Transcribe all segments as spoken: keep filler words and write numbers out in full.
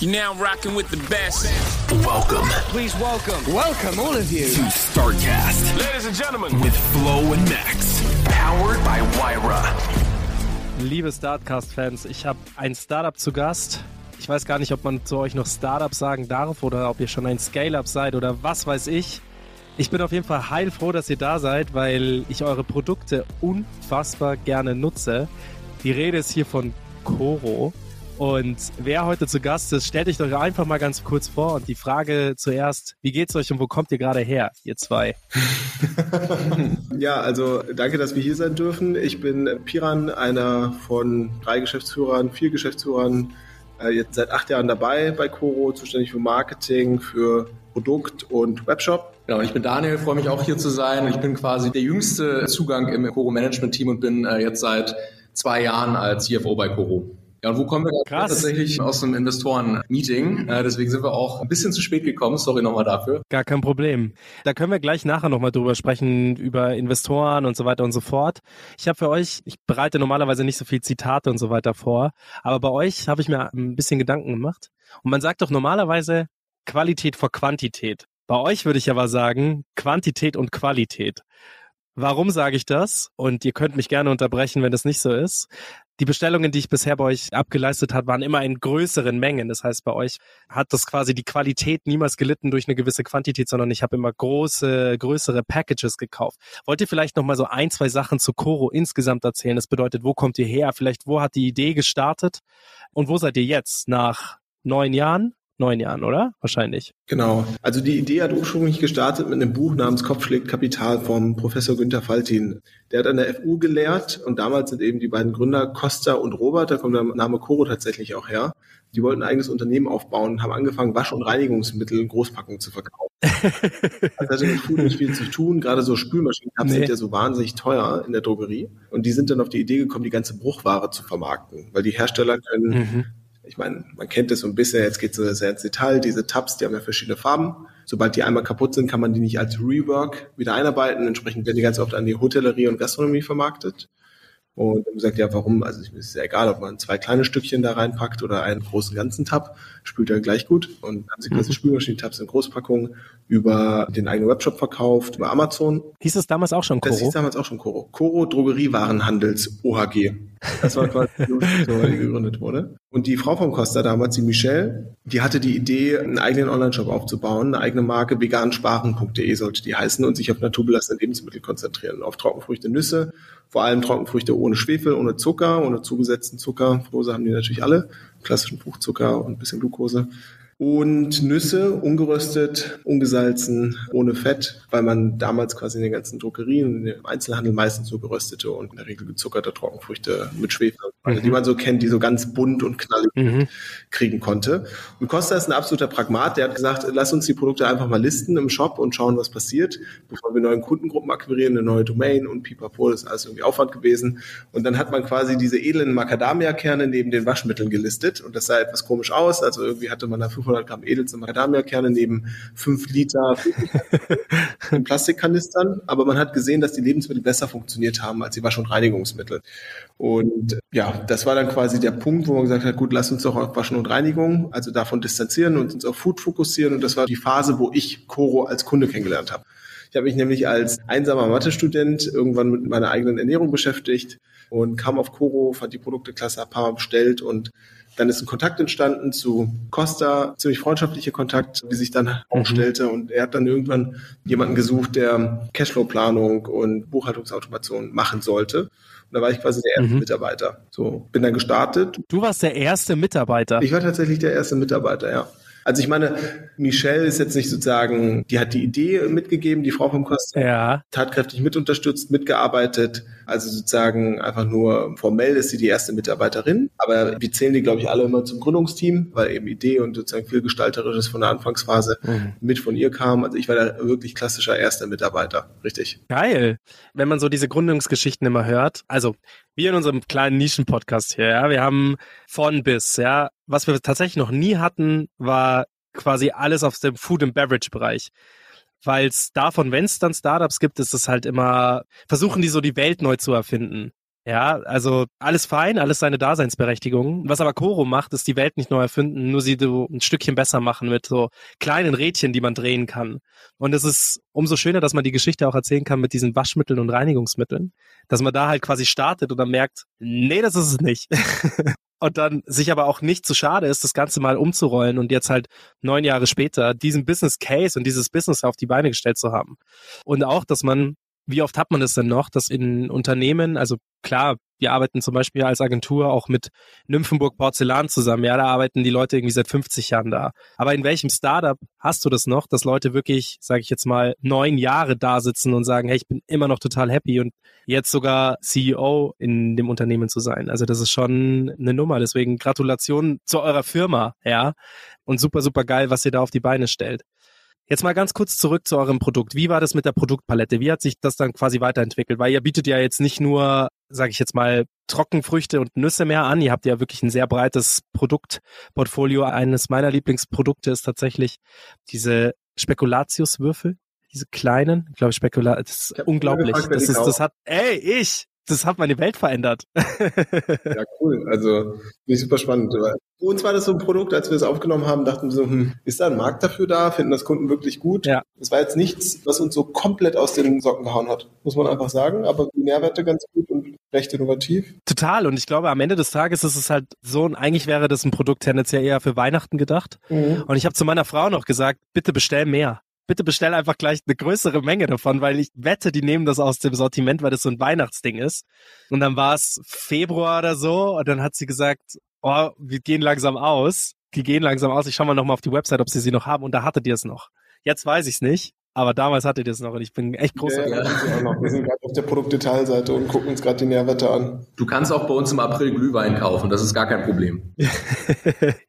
You're now rocking with the best. Welcome. Please welcome. Welcome, all of you. To StarCast. Ladies and gentlemen. With Flo and Max. Powered by Wyra. Liebe StarCast-Fans, ich habe ein Startup zu Gast. Ich weiß gar nicht, ob man zu euch noch Startup sagen darf oder ob ihr schon ein Scale-Up seid oder was weiß ich. Ich bin auf jeden Fall heilfroh, dass ihr da seid, weil ich eure Produkte unfassbar gerne nutze. Die Rede ist hier von KoRo. Und wer heute zu Gast ist, stellt euch doch einfach mal ganz kurz vor. Und die Frage zuerst, wie geht's euch und wo kommt ihr gerade her, ihr zwei? Ja, also danke, dass wir hier sein dürfen. Ich bin Piran, einer von drei Geschäftsführern, vier Geschäftsführern, jetzt seit acht Jahren dabei bei KoRo, zuständig für Marketing, für Produkt und Webshop. Genau, ich bin Daniel, freue mich auch hier zu sein. Ich bin quasi der jüngste Zugang im KoRo-Management-Team und bin jetzt seit zwei Jahren als C F O bei KoRo. Ja, und wo kommen wir da? Krass. Tatsächlich aus einem Investoren-Meeting. Äh, deswegen sind wir auch ein bisschen zu spät gekommen. Sorry nochmal dafür. Gar kein Problem. Da können wir gleich nachher nochmal drüber sprechen, über Investoren und so weiter und so fort. Ich habe für euch, ich bereite normalerweise nicht so viel Zitate und so weiter vor, aber bei euch habe ich mir ein bisschen Gedanken gemacht. Und man sagt doch normalerweise Qualität vor Quantität. Bei euch würde ich aber sagen Quantität und Qualität. Warum sage ich das? Und ihr könnt mich gerne unterbrechen, wenn das nicht so ist. Die Bestellungen, die ich bisher bei euch abgeleistet habe, waren immer in größeren Mengen. Das heißt, bei euch hat das quasi die Qualität niemals gelitten durch eine gewisse Quantität, sondern ich habe immer große, größere Packages gekauft. Wollt ihr vielleicht nochmal so ein, zwei Sachen zu KoRo insgesamt erzählen? Das bedeutet, wo kommt ihr her? Vielleicht, wo hat die Idee gestartet? Und wo seid ihr jetzt nach neun Jahren? Neun Jahren, oder? Wahrscheinlich. Genau. Also die Idee hat ursprünglich gestartet mit einem Buch namens Kopf schlägt Kapital vom Professor Günter Faltin. Der hat an der F U gelehrt und damals sind eben die beiden Gründer Costa und Robert, da kommt der Name KoRo tatsächlich auch her. Die wollten ein eigenes Unternehmen aufbauen, haben angefangen, Wasch- und Reinigungsmittel in Großpackungen zu verkaufen. Das hatte mit Food nicht viel zu tun. Gerade so Spülmaschinen nee. sind ja so wahnsinnig teuer in der Drogerie. Und die sind dann auf die Idee gekommen, die ganze Bruchware zu vermarkten, weil die Hersteller können... Mhm. Ich meine, man kennt das so ein bisschen, jetzt geht es sehr ins Detail, diese Tabs, die haben ja verschiedene Farben. Sobald die einmal kaputt sind, kann man die nicht als Rework wieder einarbeiten. Entsprechend werden die ganz oft an die Hotellerie und Gastronomie vermarktet. Und dann sagt ja, warum, also es ist ja egal, ob man zwei kleine Stückchen da reinpackt oder einen großen ganzen Tab, spült dann gleich gut. Und haben sie quasi mhm. Spülmaschinen-Tabs in Großpackungen über den eigenen Webshop verkauft, über Amazon. Hieß es damals auch schon KoRo? Das hieß damals auch schon KoRo. KoRo Drogeriewarenhandels O H G. Das war quasi die Lösung, die gegründet wurde. Und die Frau vom Costa damals, die Michelle, die hatte die Idee, einen eigenen Onlineshop aufzubauen, eine eigene Marke, vegansparen punkt de sollte die heißen und sich auf naturbelassene Lebensmittel konzentrieren, auf Trockenfrüchte, Nüsse, vor allem Trockenfrüchte ohne Schwefel, ohne Zucker, ohne zugesetzten Zucker. Fructose haben die natürlich alle, klassischen Fruchtzucker und ein bisschen Glucose. Und Nüsse, ungeröstet, ungesalzen, ohne Fett, weil man damals quasi in den ganzen Drogerien, im Einzelhandel meistens nur geröstete und in der Regel gezuckerte Trockenfrüchte mit Schwefel, mhm. die man so kennt, die so ganz bunt und knallig mhm. kriegen konnte. Und Costa ist ein absoluter Pragmat, der hat gesagt, lass uns die Produkte einfach mal listen im Shop und schauen, was passiert, bevor wir neue Kundengruppen akquirieren, eine neue Domain und pipapo, das ist alles irgendwie Aufwand gewesen. Und dann hat man quasi diese edlen Macadamia-Kerne neben den Waschmitteln gelistet und das sah etwas komisch aus, also irgendwie hatte man da fünfhundert Gramm edelste Macadamia-Kerne neben fünf Liter in Plastikkanistern. Aber man hat gesehen, dass die Lebensmittel besser funktioniert haben als die Wasch- und Reinigungsmittel. Und ja, das war dann quasi der Punkt, wo man gesagt hat, gut, lass uns doch auf Waschen und Reinigung, also davon distanzieren und uns auf Food fokussieren. Und das war die Phase, wo ich KoRo als Kunde kennengelernt habe. Ich habe mich nämlich als einsamer Mathe-Student irgendwann mit meiner eigenen Ernährung beschäftigt und kam auf KoRo, fand die Produkteklasse, ein paar Mal bestellt und dann ist ein Kontakt entstanden zu Costa, ziemlich freundschaftlicher Kontakt, wie sich dann aufstellte. Mhm. Und er hat dann irgendwann jemanden gesucht, der Cashflow-Planung und Buchhaltungsautomation machen sollte. Und da war ich quasi der erste mhm. Mitarbeiter. So, bin dann gestartet. Du warst der erste Mitarbeiter? Ich war tatsächlich der erste Mitarbeiter, ja. Also ich meine, Michelle ist jetzt nicht sozusagen, die hat die Idee mitgegeben, die Frau vom Costa, ja, tatkräftig mit unterstützt, mitgearbeitet. Also sozusagen einfach nur formell ist sie die erste Mitarbeiterin. Aber wir zählen die, glaube ich, alle immer zum Gründungsteam, weil eben Idee und sozusagen viel Gestalterisches von der Anfangsphase mhm. mit von ihr kam. Also ich war da wirklich klassischer erster Mitarbeiter. Richtig. Geil. Wenn man so diese Gründungsgeschichten immer hört, also wir in unserem kleinen Nischen-Podcast hier, ja, wir haben von bis, ja. Was wir tatsächlich noch nie hatten, war quasi alles aus dem Food- und Beverage-Bereich. Weil es davon, wenn es dann Startups gibt, ist es halt immer, versuchen die so die Welt neu zu erfinden. Ja, also alles fein, alles seine Daseinsberechtigung. Was aber KoRo macht, ist die Welt nicht neu erfinden, nur sie so ein Stückchen besser machen mit so kleinen Rädchen, die man drehen kann. Und es ist umso schöner, dass man die Geschichte auch erzählen kann mit diesen Waschmitteln und Reinigungsmitteln, dass man da halt quasi startet und dann merkt, nee, das ist es nicht. Und dann sich aber auch nicht zu schade ist, das Ganze mal umzurollen und jetzt halt neun Jahre später diesen Business Case und dieses Business auf die Beine gestellt zu haben. Und auch, dass man, wie oft hat man es denn noch, dass in Unternehmen, also klar, wir arbeiten zum Beispiel als Agentur auch mit Nymphenburg Porzellan zusammen. Ja, da arbeiten die Leute irgendwie seit fünfzig Jahren da. Aber in welchem Startup hast du das noch, dass Leute wirklich, sage ich jetzt mal, neun Jahre da sitzen und sagen, hey, ich bin immer noch total happy und jetzt sogar C E O in dem Unternehmen zu sein. Also das ist schon eine Nummer. Deswegen Gratulation zu eurer Firma, ja. Und super, super geil, was ihr da auf die Beine stellt. Jetzt mal ganz kurz zurück zu eurem Produkt. Wie war das mit der Produktpalette? Wie hat sich das dann quasi weiterentwickelt? Weil ihr bietet ja jetzt nicht nur, sage ich jetzt mal, Trockenfrüchte und Nüsse mehr an. Ihr habt ja wirklich ein sehr breites Produktportfolio. Eines meiner Lieblingsprodukte ist tatsächlich diese Spekulatiuswürfel, diese kleinen. Ich glaube, Spekulatius, das ist unglaublich. Gefragt, das ist, das hat, ey, ich, das hat meine Welt verändert. Ja, cool. Also, finde ich super spannend. Für uns war das so ein Produkt, als wir es aufgenommen haben, dachten wir so, hm, ist da ein Markt dafür da? Finden das Kunden wirklich gut? Ja. Das war jetzt nichts, was uns so komplett aus den Socken gehauen hat, muss man einfach sagen. Aber die Nährwerte ganz gut und recht innovativ. Total. Und ich glaube, am Ende des Tages ist es halt so, und eigentlich wäre das ein Produkt tendenziell eher für Weihnachten gedacht. Mhm. Und ich habe zu meiner Frau noch gesagt, bitte bestell mehr. Bitte bestell einfach gleich eine größere Menge davon, weil ich wette, die nehmen das aus dem Sortiment, weil das so ein Weihnachtsding ist. Und dann war es Februar oder so und dann hat sie gesagt, oh, wir gehen langsam aus. Die gehen langsam aus. Ich schau mal nochmal auf die Website, ob sie sie noch haben. Und da hattet ihr es noch. Jetzt weiß ich es nicht, aber damals hattet ihr es noch. Und ich bin echt großer. Ja, wir sind gerade auf der Produktdetailseite und gucken uns gerade die Nährwerte an. Du kannst auch bei uns im April Glühwein kaufen. Das ist gar kein Problem.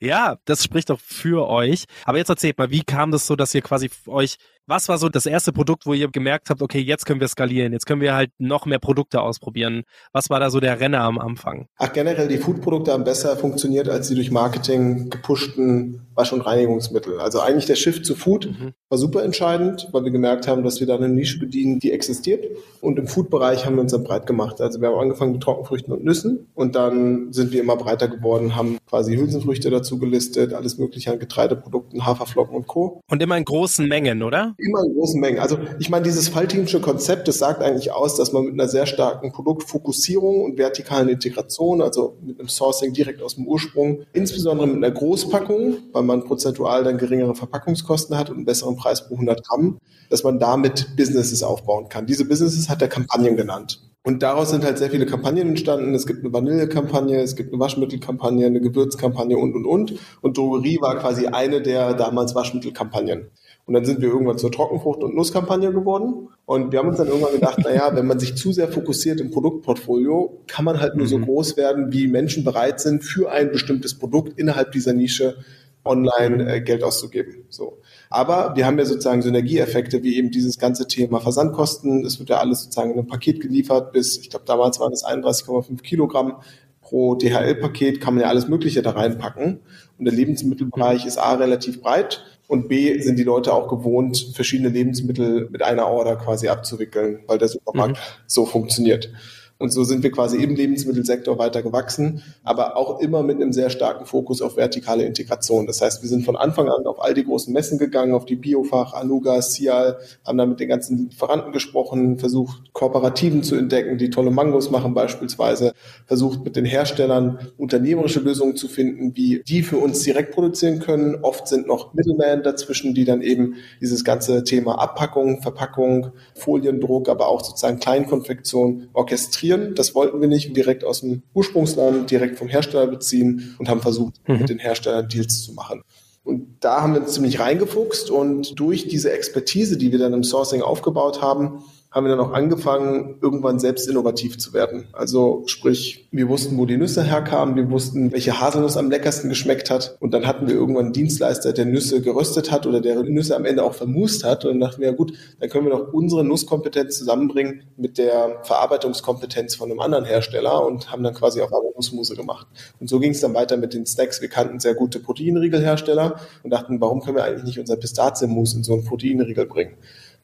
Ja, das spricht doch für euch. Aber jetzt erzählt mal, wie kam das so, dass ihr quasi euch, was war so das erste Produkt, wo ihr gemerkt habt, okay, jetzt können wir skalieren, jetzt können wir halt noch mehr Produkte ausprobieren. Was war da so der Renner am Anfang? Ach, generell die Food-Produkte haben besser funktioniert als die durch Marketing gepushten Wasch- und Reinigungsmittel. Also eigentlich der Shift zu Food mhm. war super entscheidend, weil wir gemerkt haben, dass wir da eine Nische bedienen, die existiert. Und im Food-Bereich haben wir uns dann breit gemacht. Also wir haben angefangen mit Trockenfrüchten und Nüssen und dann sind wir immer breiter geworden, haben quasi Hülsenfrüchte dazu gelistet, alles mögliche an Getreideprodukten, Haferflocken und Co. Und immer in großen Mengen, oder? Immer in großen Mengen. Also ich meine, dieses Faltinsche Konzept, das sagt eigentlich aus, dass man mit einer sehr starken Produktfokussierung und vertikalen Integration, also mit einem Sourcing direkt aus dem Ursprung, insbesondere mit einer Großpackung, weil man prozentual dann geringere Verpackungskosten hat und einen besseren Preis pro hundert Gramm, dass man damit Businesses aufbauen kann. Diese Businesses hat er Kampagnen genannt. Und daraus sind halt sehr viele Kampagnen entstanden. Es gibt eine Vanillekampagne, es gibt eine Waschmittelkampagne, eine Gewürzkampagne und, und, und. Und Drogerie war quasi eine der damals Waschmittelkampagnen. Und dann sind wir irgendwann zur Trockenfrucht- und Nusskampagne geworden. Und wir haben uns dann irgendwann gedacht, naja, wenn man sich zu sehr fokussiert im Produktportfolio, kann man halt nur so groß werden, wie Menschen bereit sind, für ein bestimmtes Produkt innerhalb dieser Nische online äh, Geld auszugeben. So. Aber wir haben ja sozusagen Synergieeffekte, wie eben dieses ganze Thema Versandkosten. Es wird ja alles sozusagen in einem Paket geliefert bis, ich glaube, damals waren es einunddreißig Komma fünf Kilogramm. Pro D H L-Paket kann man ja alles Mögliche da reinpacken. Und der Lebensmittelbereich ist A, relativ breit und B, sind die Leute auch gewohnt, verschiedene Lebensmittel mit einer Order quasi abzuwickeln, weil der Supermarkt mhm. so funktioniert. Und so sind wir quasi im Lebensmittelsektor weiter gewachsen, aber auch immer mit einem sehr starken Fokus auf vertikale Integration. Das heißt, wir sind von Anfang an auf all die großen Messen gegangen, auf die Biofach, Anuga, S I A L, haben da mit den ganzen Lieferanten gesprochen, versucht, Kooperativen zu entdecken, die tolle Mangos machen beispielsweise, versucht, mit den Herstellern unternehmerische Lösungen zu finden, wie die für uns direkt produzieren können. Oft sind noch Middlemen dazwischen, die dann eben dieses ganze Thema Abpackung, Verpackung, Foliendruck, aber auch sozusagen Kleinkonfektion orchestrieren. Das wollten wir nicht direkt aus dem Ursprungsland, direkt vom Hersteller beziehen und haben versucht, mhm. mit den Herstellern Deals zu machen. Und da haben wir uns ziemlich reingefuchst und durch diese Expertise, die wir dann im Sourcing aufgebaut haben, haben wir dann auch angefangen, irgendwann selbst innovativ zu werden. Also sprich, wir wussten, wo die Nüsse herkamen, wir wussten, welche Haselnuss am leckersten geschmeckt hat. Und dann hatten wir irgendwann einen Dienstleister, der Nüsse geröstet hat oder der Nüsse am Ende auch vermust hat. Und dann dachten wir, ja gut, dann können wir doch unsere Nusskompetenz zusammenbringen mit der Verarbeitungskompetenz von einem anderen Hersteller und haben dann quasi auch eine Nussmousse gemacht. Und so ging es dann weiter mit den Snacks. Wir kannten sehr gute Proteinriegelhersteller und dachten, warum können wir eigentlich nicht unser Pistazienmousse in so einen Proteinriegel bringen?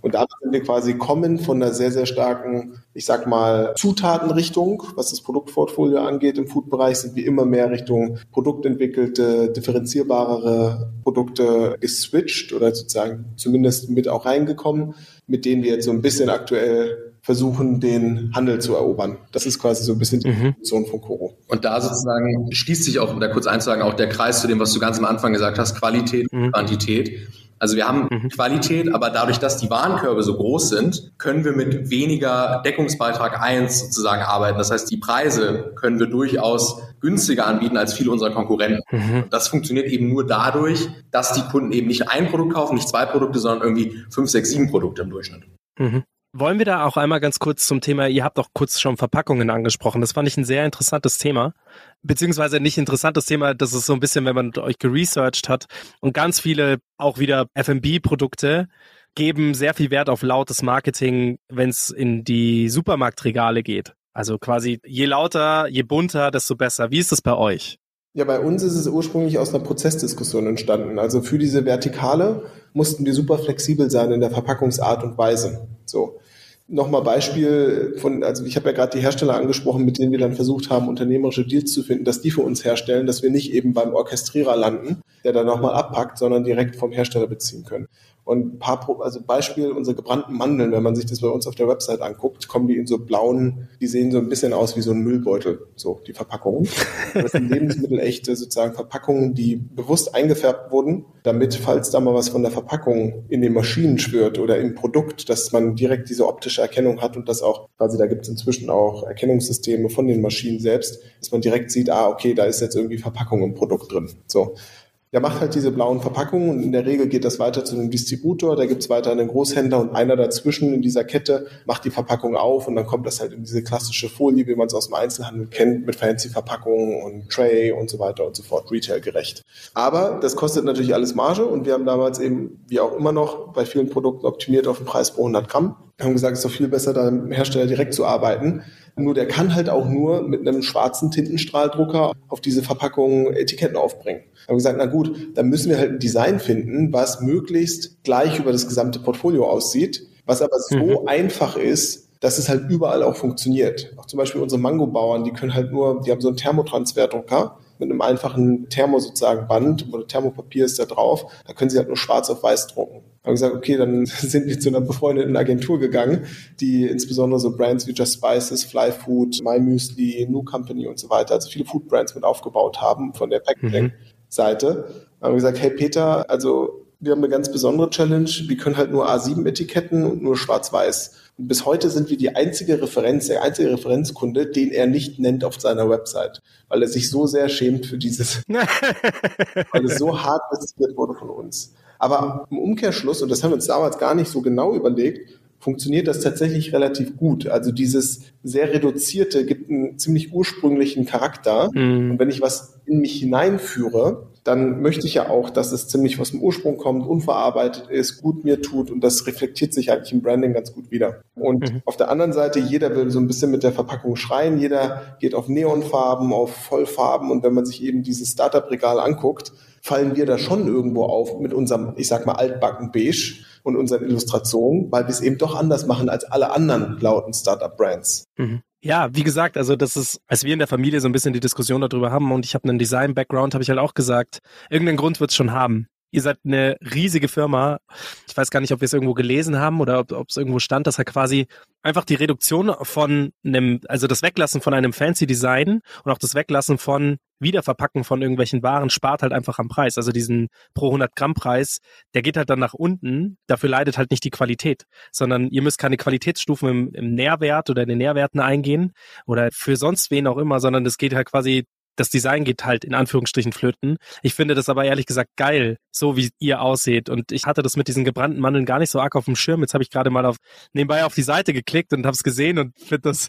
Und da sind wir quasi kommen von einer sehr, sehr starken, ich sag mal, Zutatenrichtung, was das Produktportfolio angeht im Food-Bereich, sind wir immer mehr Richtung produktentwickelte, differenzierbarere Produkte geswitcht oder sozusagen zumindest mit auch reingekommen, mit denen wir jetzt so ein bisschen aktuell versuchen, den Handel zu erobern. Das ist quasi so ein bisschen die mhm. Funktion von KoRo. Und da sozusagen schließt sich auch, um da kurz einzusagen, auch der Kreis zu dem, was du ganz am Anfang gesagt hast, Qualität mhm. und Quantität. Also wir haben mhm. Qualität, aber dadurch, dass die Warenkörbe so groß sind, können wir mit weniger Deckungsbeitrag eins sozusagen arbeiten. Das heißt, die Preise können wir durchaus günstiger anbieten als viele unserer Konkurrenten. Mhm. Das funktioniert eben nur dadurch, dass die Kunden eben nicht ein Produkt kaufen, nicht zwei Produkte, sondern irgendwie fünf, sechs, sieben Produkte im Durchschnitt. Mhm. Wollen wir da auch einmal ganz kurz zum Thema, ihr habt auch kurz schon Verpackungen angesprochen, das fand ich ein sehr interessantes Thema, beziehungsweise nicht interessantes Thema, das ist so ein bisschen, wenn man mit euch geresearched hat und ganz viele auch wieder F und B-Produkte geben sehr viel Wert auf lautes Marketing, wenn es in die Supermarktregale geht. Also quasi je lauter, je bunter, desto besser. Wie ist das bei euch? Ja, bei uns ist es ursprünglich aus einer Prozessdiskussion entstanden. Also für diese Vertikale mussten wir super flexibel sein in der Verpackungsart und Weise. So, nochmal Beispiel von, also ich habe ja gerade die Hersteller angesprochen, mit denen wir dann versucht haben, unternehmerische Deals zu finden, dass die für uns herstellen, dass wir nicht eben beim Orchestrierer landen, der dann nochmal abpackt, sondern direkt vom Hersteller beziehen können. Und ein paar, Pro- also Beispiel, unsere gebrannten Mandeln, wenn man sich das bei uns auf der Website anguckt, kommen die in so blauen, die sehen so ein bisschen aus wie so ein Müllbeutel, so die Verpackung. Das sind lebensmittelechte sozusagen Verpackungen, die bewusst eingefärbt wurden, damit, falls da mal was von der Verpackung in den Maschinen schwirrt oder im Produkt, dass man direkt diese optische Erkennung hat und das auch, also da gibt es inzwischen auch Erkennungssysteme von den Maschinen selbst, dass man direkt sieht, ah, okay, da ist jetzt irgendwie Verpackung im Produkt drin, so. Der macht halt diese blauen Verpackungen und in der Regel geht das weiter zu einem Distributor, da gibt's weiter einen Großhändler und einer dazwischen in dieser Kette macht die Verpackung auf und dann kommt das halt in diese klassische Folie, wie man es aus dem Einzelhandel kennt, mit fancy Verpackungen und Tray und so weiter und so fort, retailgerecht. Aber das kostet natürlich alles Marge und wir haben damals eben, wie auch immer noch, bei vielen Produkten optimiert auf den Preis pro hundert Gramm. Wir haben gesagt, es ist doch viel besser, da mit dem Hersteller direkt zu arbeiten. Nur der kann halt auch nur mit einem schwarzen Tintenstrahldrucker auf diese Verpackungen Etiketten aufbringen. Wir haben gesagt, na gut, dann müssen wir halt ein Design finden, was möglichst gleich über das gesamte Portfolio aussieht, was aber so mhm. einfach ist, dass es halt überall auch funktioniert. Auch zum Beispiel unsere Mangobauern, die können halt nur, die haben so einen Thermotransferdrucker mit einem einfachen Thermo sozusagen Band oder Thermopapier ist da drauf, da können sie halt nur schwarz auf weiß drucken. Haben gesagt, okay, dann sind wir zu einer befreundeten Agentur gegangen, die insbesondere so Brands wie Just Spices, Fly Food, My Müsli, New Company und so weiter, also viele Food Brands mit aufgebaut haben von der Packaging-Seite. Mhm. Haben gesagt, hey Peter, also wir haben eine ganz besondere Challenge, wir können halt nur A sieben Etiketten und nur schwarz-weiß. Und bis heute sind wir die einzige Referenz, der einzige Referenzkunde, den er nicht nennt auf seiner Website, weil er sich so sehr schämt für dieses, weil es so hart kritisiert wurde von uns. Aber im Umkehrschluss, und das haben wir uns damals gar nicht so genau überlegt, funktioniert das tatsächlich relativ gut. Also dieses sehr reduzierte gibt einen ziemlich ursprünglichen Charakter. Mm. Und wenn ich was in mich hineinführe, dann möchte ich ja auch, dass es ziemlich aus dem Ursprung kommt, unverarbeitet ist, gut mir tut. Und das reflektiert sich eigentlich im Branding ganz gut wieder. Und mm. auf der anderen Seite, jeder will so ein bisschen mit der Verpackung schreien. Jeder geht auf Neonfarben, auf Vollfarben. Und wenn man sich eben dieses Startup-Regal anguckt, fallen wir da schon irgendwo auf mit unserem, ich sag mal, altbacken Beige und unseren Illustrationen, weil wir es eben doch anders machen als alle anderen lauten Startup-Brands. Mhm. Ja, wie gesagt, also das ist, als wir in der Familie so ein bisschen die Diskussion darüber haben und ich habe einen Design-Background, habe ich halt auch gesagt, irgendeinen Grund wird es schon haben. Ihr seid eine riesige Firma. Ich weiß gar nicht, ob wir es irgendwo gelesen haben oder ob es irgendwo stand, dass er quasi einfach die Reduktion von einem, also das Weglassen von einem fancy Design und auch das Weglassen von Wiederverpacken von irgendwelchen Waren spart halt einfach am Preis. Also diesen pro hundert Gramm Preis, der geht halt dann nach unten. Dafür leidet halt nicht die Qualität, sondern ihr müsst keine Qualitätsstufen im, im Nährwert oder in den Nährwerten eingehen oder für sonst wen auch immer, sondern es geht halt quasi das Design geht halt in Anführungsstrichen flöten. Ich finde das aber ehrlich gesagt geil, so wie ihr aussieht. Und ich hatte das mit diesen gebrannten Mandeln gar nicht so arg auf dem Schirm. Jetzt habe ich gerade mal auf, nebenbei auf die Seite geklickt und habe es gesehen und finde das,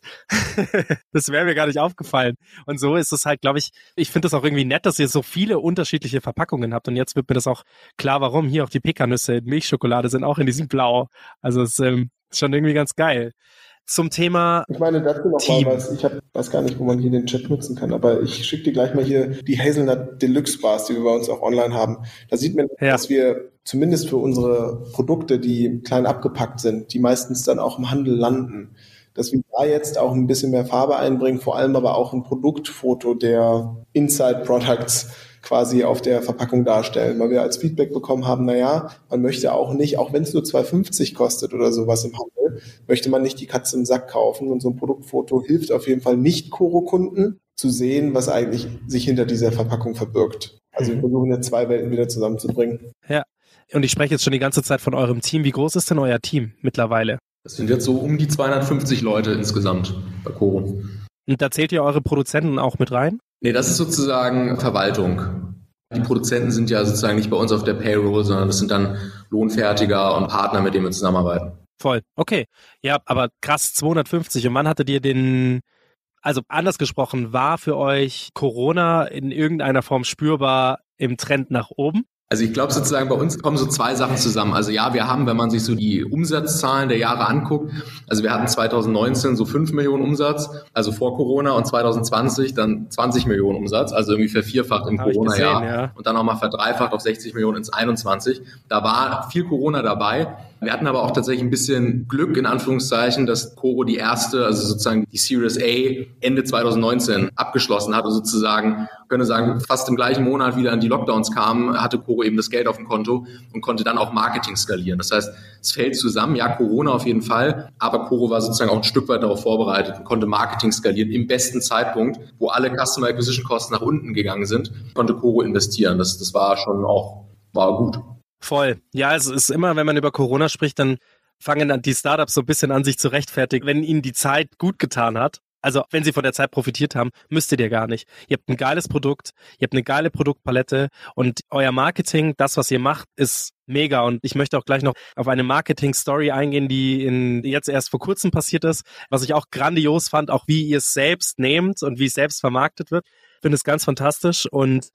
das wäre mir gar nicht aufgefallen. Und so ist es halt, glaube ich, ich finde das auch irgendwie nett, dass ihr so viele unterschiedliche Verpackungen habt. Und jetzt wird mir das auch klar, warum hier auch die Pekannüsse in Milchschokolade sind, auch in diesem Blau. Also es ist ähm, schon irgendwie ganz geil. Zum Thema Ich meine, dazu noch Team. mal was. Ich hab, weiß gar nicht, wo man hier den Chat nutzen kann, aber ich schicke dir gleich mal hier die Hazelnut Deluxe Bars, die wir bei uns auch online haben. Da sieht man, ja. dass wir zumindest für unsere Produkte, die klein abgepackt sind, die meistens dann auch im Handel landen, dass wir da jetzt auch ein bisschen mehr Farbe einbringen, vor allem aber auch ein Produktfoto der Inside Products quasi auf der Verpackung darstellen, weil wir als Feedback bekommen haben, naja, man möchte auch nicht, auch wenn es nur zwei Euro fünfzig kostet oder sowas im Handel, möchte man nicht die Katze im Sack kaufen, und so ein Produktfoto hilft auf jeden Fall nicht KoRo-Kunden zu sehen, was eigentlich sich hinter dieser Verpackung verbirgt. Also wir versuchen jetzt zwei Welten wieder zusammenzubringen. Ja, und ich spreche jetzt schon die ganze Zeit von eurem Team. Wie groß ist denn euer Team mittlerweile? Es sind jetzt so um die zweihundertfünfzig Leute insgesamt bei KoRo. Und da zählt ihr eure Produzenten auch mit rein? Nee, das ist sozusagen Verwaltung. Die Produzenten sind ja sozusagen nicht bei uns auf der Payroll, sondern das sind dann Lohnfertiger und Partner, mit denen wir zusammenarbeiten. Voll, okay. Ja, aber krass, zweihundertfünfzig. Und wann hattet ihr den, also anders gesprochen, war für euch Corona in irgendeiner Form spürbar im Trend nach oben? Also ich glaube sozusagen, bei uns kommen so zwei Sachen zusammen. Also ja, wir haben, wenn man sich so die Umsatzzahlen der Jahre anguckt, also wir hatten zwanzig neunzehn so fünf Millionen Umsatz, also vor Corona, und zwanzig zwanzig dann zwanzig Millionen Umsatz, also irgendwie vervierfacht im Corona-Jahr, ja. Und dann nochmal verdreifacht auf sechzig Millionen ins einundzwanzig. Da war viel Corona dabei. Wir hatten aber auch tatsächlich ein bisschen Glück, in Anführungszeichen, dass KoRo die erste, also sozusagen die Series A Ende zwanzig neunzehn abgeschlossen hat. Also sozusagen, könnte sagen, fast im gleichen Monat wieder in die Lockdowns kamen, hatte KoRo eben das Geld auf dem Konto und konnte dann auch Marketing skalieren. Das heißt, es fällt zusammen, ja, Corona auf jeden Fall, aber KoRo war sozusagen auch ein Stück weit darauf vorbereitet und konnte Marketing skalieren im besten Zeitpunkt, wo alle Customer Acquisition Kosten nach unten gegangen sind, konnte KoRo investieren. Das, das war schon auch, war gut. Voll. Ja, es ist immer, wenn man über Corona spricht, dann fangen dann die Startups so ein bisschen an, sich zu rechtfertigen, wenn ihnen die Zeit gut getan hat. Also wenn sie von der Zeit profitiert haben, müsstet ihr gar nicht. Ihr habt ein geiles Produkt, ihr habt eine geile Produktpalette und euer Marketing, das, was ihr macht, ist mega. Und ich möchte auch gleich noch auf eine Marketing-Story eingehen, die in, jetzt erst vor kurzem passiert ist, was ich auch grandios fand, auch wie ihr es selbst nehmt und wie es selbst vermarktet wird. Ich finde es ganz fantastisch. Und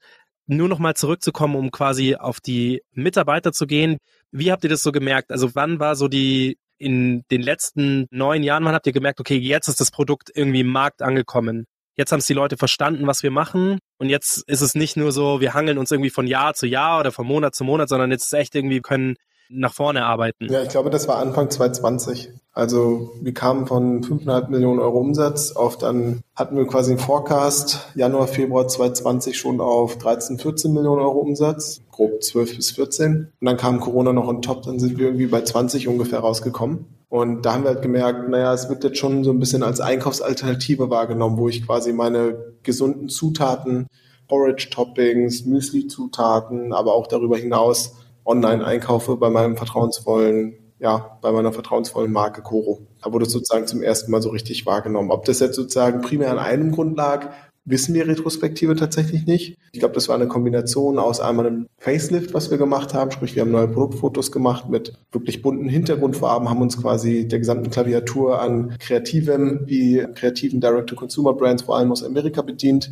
nur nochmal zurückzukommen, um quasi auf die Mitarbeiter zu gehen. Wie habt ihr das so gemerkt? Also wann war so die, in den letzten neun Jahren, wann habt ihr gemerkt, okay, jetzt ist das Produkt irgendwie im Markt angekommen? Jetzt haben es die Leute verstanden, was wir machen. Und jetzt ist es nicht nur so, wir hangeln uns irgendwie von Jahr zu Jahr oder von Monat zu Monat, sondern jetzt ist es echt irgendwie, können nach vorne arbeiten. Ja, ich glaube, das war Anfang zwanzig zwanzig. Also wir kamen von fünfeinhalb Millionen Euro Umsatz auf, dann hatten wir quasi einen Forecast Januar, Februar zwanzig zwanzig schon auf dreizehn, vierzehn Millionen Euro Umsatz, grob zwölf bis vierzehn. Und dann kam Corona noch on top, dann sind wir irgendwie bei zwanzig ungefähr rausgekommen. Und da haben wir halt gemerkt, naja, es wird jetzt schon so ein bisschen als Einkaufsalternative wahrgenommen, wo ich quasi meine gesunden Zutaten, Porridge-Toppings, Müsli-Zutaten, aber auch darüber hinaus online einkaufe bei meinem vertrauensvollen, ja, bei meiner vertrauensvollen Marke KoRo. Da wurde es sozusagen zum ersten Mal so richtig wahrgenommen. Ob das jetzt sozusagen primär an einem Grund lag, wissen wir retrospektive tatsächlich nicht. Ich glaube, das war eine Kombination aus einmal einem Facelift, was wir gemacht haben, sprich wir haben neue Produktfotos gemacht mit wirklich bunten Hintergrundfarben, haben uns quasi der gesamten Klaviatur an kreativem, wie kreativen Direct-to-Consumer-Brands, vor allem aus Amerika bedient,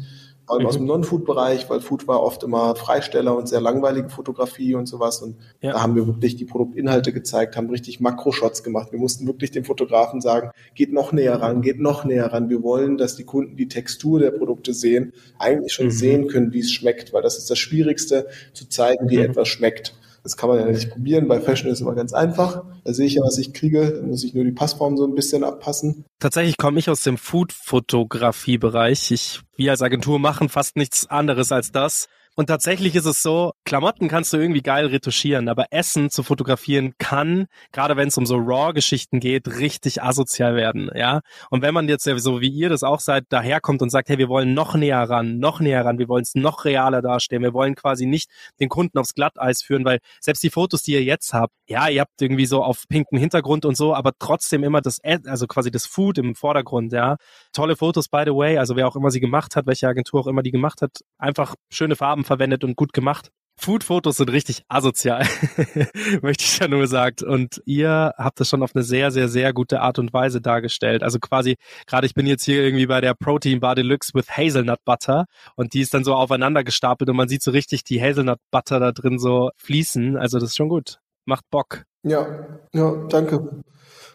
vor allem aus dem Non-Food-Bereich, weil Food war oft immer Freisteller und sehr langweilige Fotografie und sowas. Und ja, da haben wir wirklich die Produktinhalte gezeigt, haben richtig Makro-Shots gemacht. Wir mussten wirklich dem Fotografen sagen, geht noch näher ran, geht noch näher ran. Wir wollen, dass die Kunden die Textur der Produkte sehen, eigentlich schon mhm. sehen können, wie es schmeckt, weil das ist das Schwierigste, zu zeigen, wie mhm. etwas schmeckt. Das kann man ja nicht probieren. Bei Fashion ist es immer ganz einfach. Da sehe ich ja, was ich kriege. Da muss ich nur die Passform so ein bisschen abpassen. Tatsächlich komme ich aus dem Food-Fotografie-Bereich. Ich, wir als Agentur machen fast nichts anderes als das. Und tatsächlich ist es so, Klamotten kannst du irgendwie geil retuschieren, aber Essen zu fotografieren kann, gerade wenn es um so Raw-Geschichten geht, richtig asozial werden, ja. Und wenn man jetzt so wie ihr das auch seid, daherkommt und sagt, hey, wir wollen noch näher ran, noch näher ran, wir wollen es noch realer darstellen, wir wollen quasi nicht den Kunden aufs Glatteis führen, weil selbst die Fotos, die ihr jetzt habt, ja, ihr habt irgendwie so auf pinken Hintergrund und so, aber trotzdem immer das, also quasi das Food im Vordergrund, ja. Tolle Fotos, by the way, also wer auch immer sie gemacht hat, welche Agentur auch immer die gemacht hat, einfach schöne Farben verwendet und gut gemacht. Food-Fotos sind richtig asozial, möchte ich ja nur gesagt. Und ihr habt das schon auf eine sehr, sehr, sehr gute Art und Weise dargestellt. Also quasi, gerade ich bin jetzt hier irgendwie bei der Protein Bar Deluxe with Hazelnut Butter und die ist dann so aufeinander gestapelt und man sieht so richtig die Hazelnut Butter da drin so fließen. Also das ist schon gut. Macht Bock. Ja, ja, danke.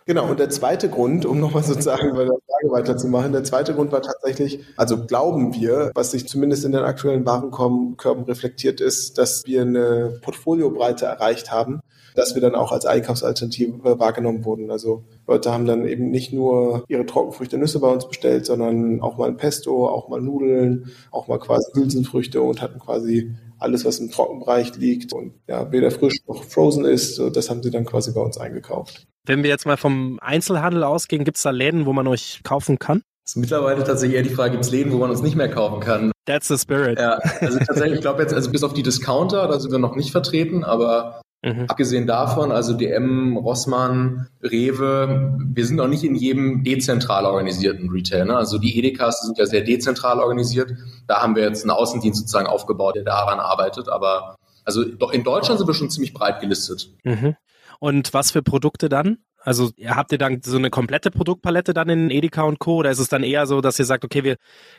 Genau, und der zweite Grund, um nochmal sozusagen bei der Frage weiterzumachen, der zweite Grund war tatsächlich, also glauben wir, was sich zumindest in den aktuellen Warenkörben reflektiert ist, dass wir eine Portfoliobreite erreicht haben, dass wir dann auch als Einkaufsalternative wahrgenommen wurden. Also Leute haben dann eben nicht nur ihre Trockenfrüchte und Nüsse bei uns bestellt, sondern auch mal ein Pesto, auch mal Nudeln, auch mal quasi Hülsenfrüchte und hatten quasi alles, was im Trockenbereich liegt und ja, weder frisch noch frozen ist, das haben sie dann quasi bei uns eingekauft. Wenn wir jetzt mal vom Einzelhandel ausgehen, gibt es da Läden, wo man euch kaufen kann? Das ist mittlerweile tatsächlich eher die Frage, gibt es Läden, wo man uns nicht mehr kaufen kann? That's the spirit. Ja, also tatsächlich, ich glaube jetzt, also bis auf die Discounter, da sind wir noch nicht vertreten, aber mhm. abgesehen davon, also D M, Rossmann, Rewe, wir sind noch nicht in jedem dezentral organisierten Retail, ne? Also die Edekas sind ja sehr dezentral organisiert. Da haben wir jetzt einen Außendienst sozusagen aufgebaut, der daran arbeitet, aber also in Deutschland sind wir schon ziemlich breit gelistet. Mhm. Und was für Produkte dann? Also habt ihr dann so eine komplette Produktpalette dann in Edeka und Co. oder ist es dann eher so, dass ihr sagt, okay, wir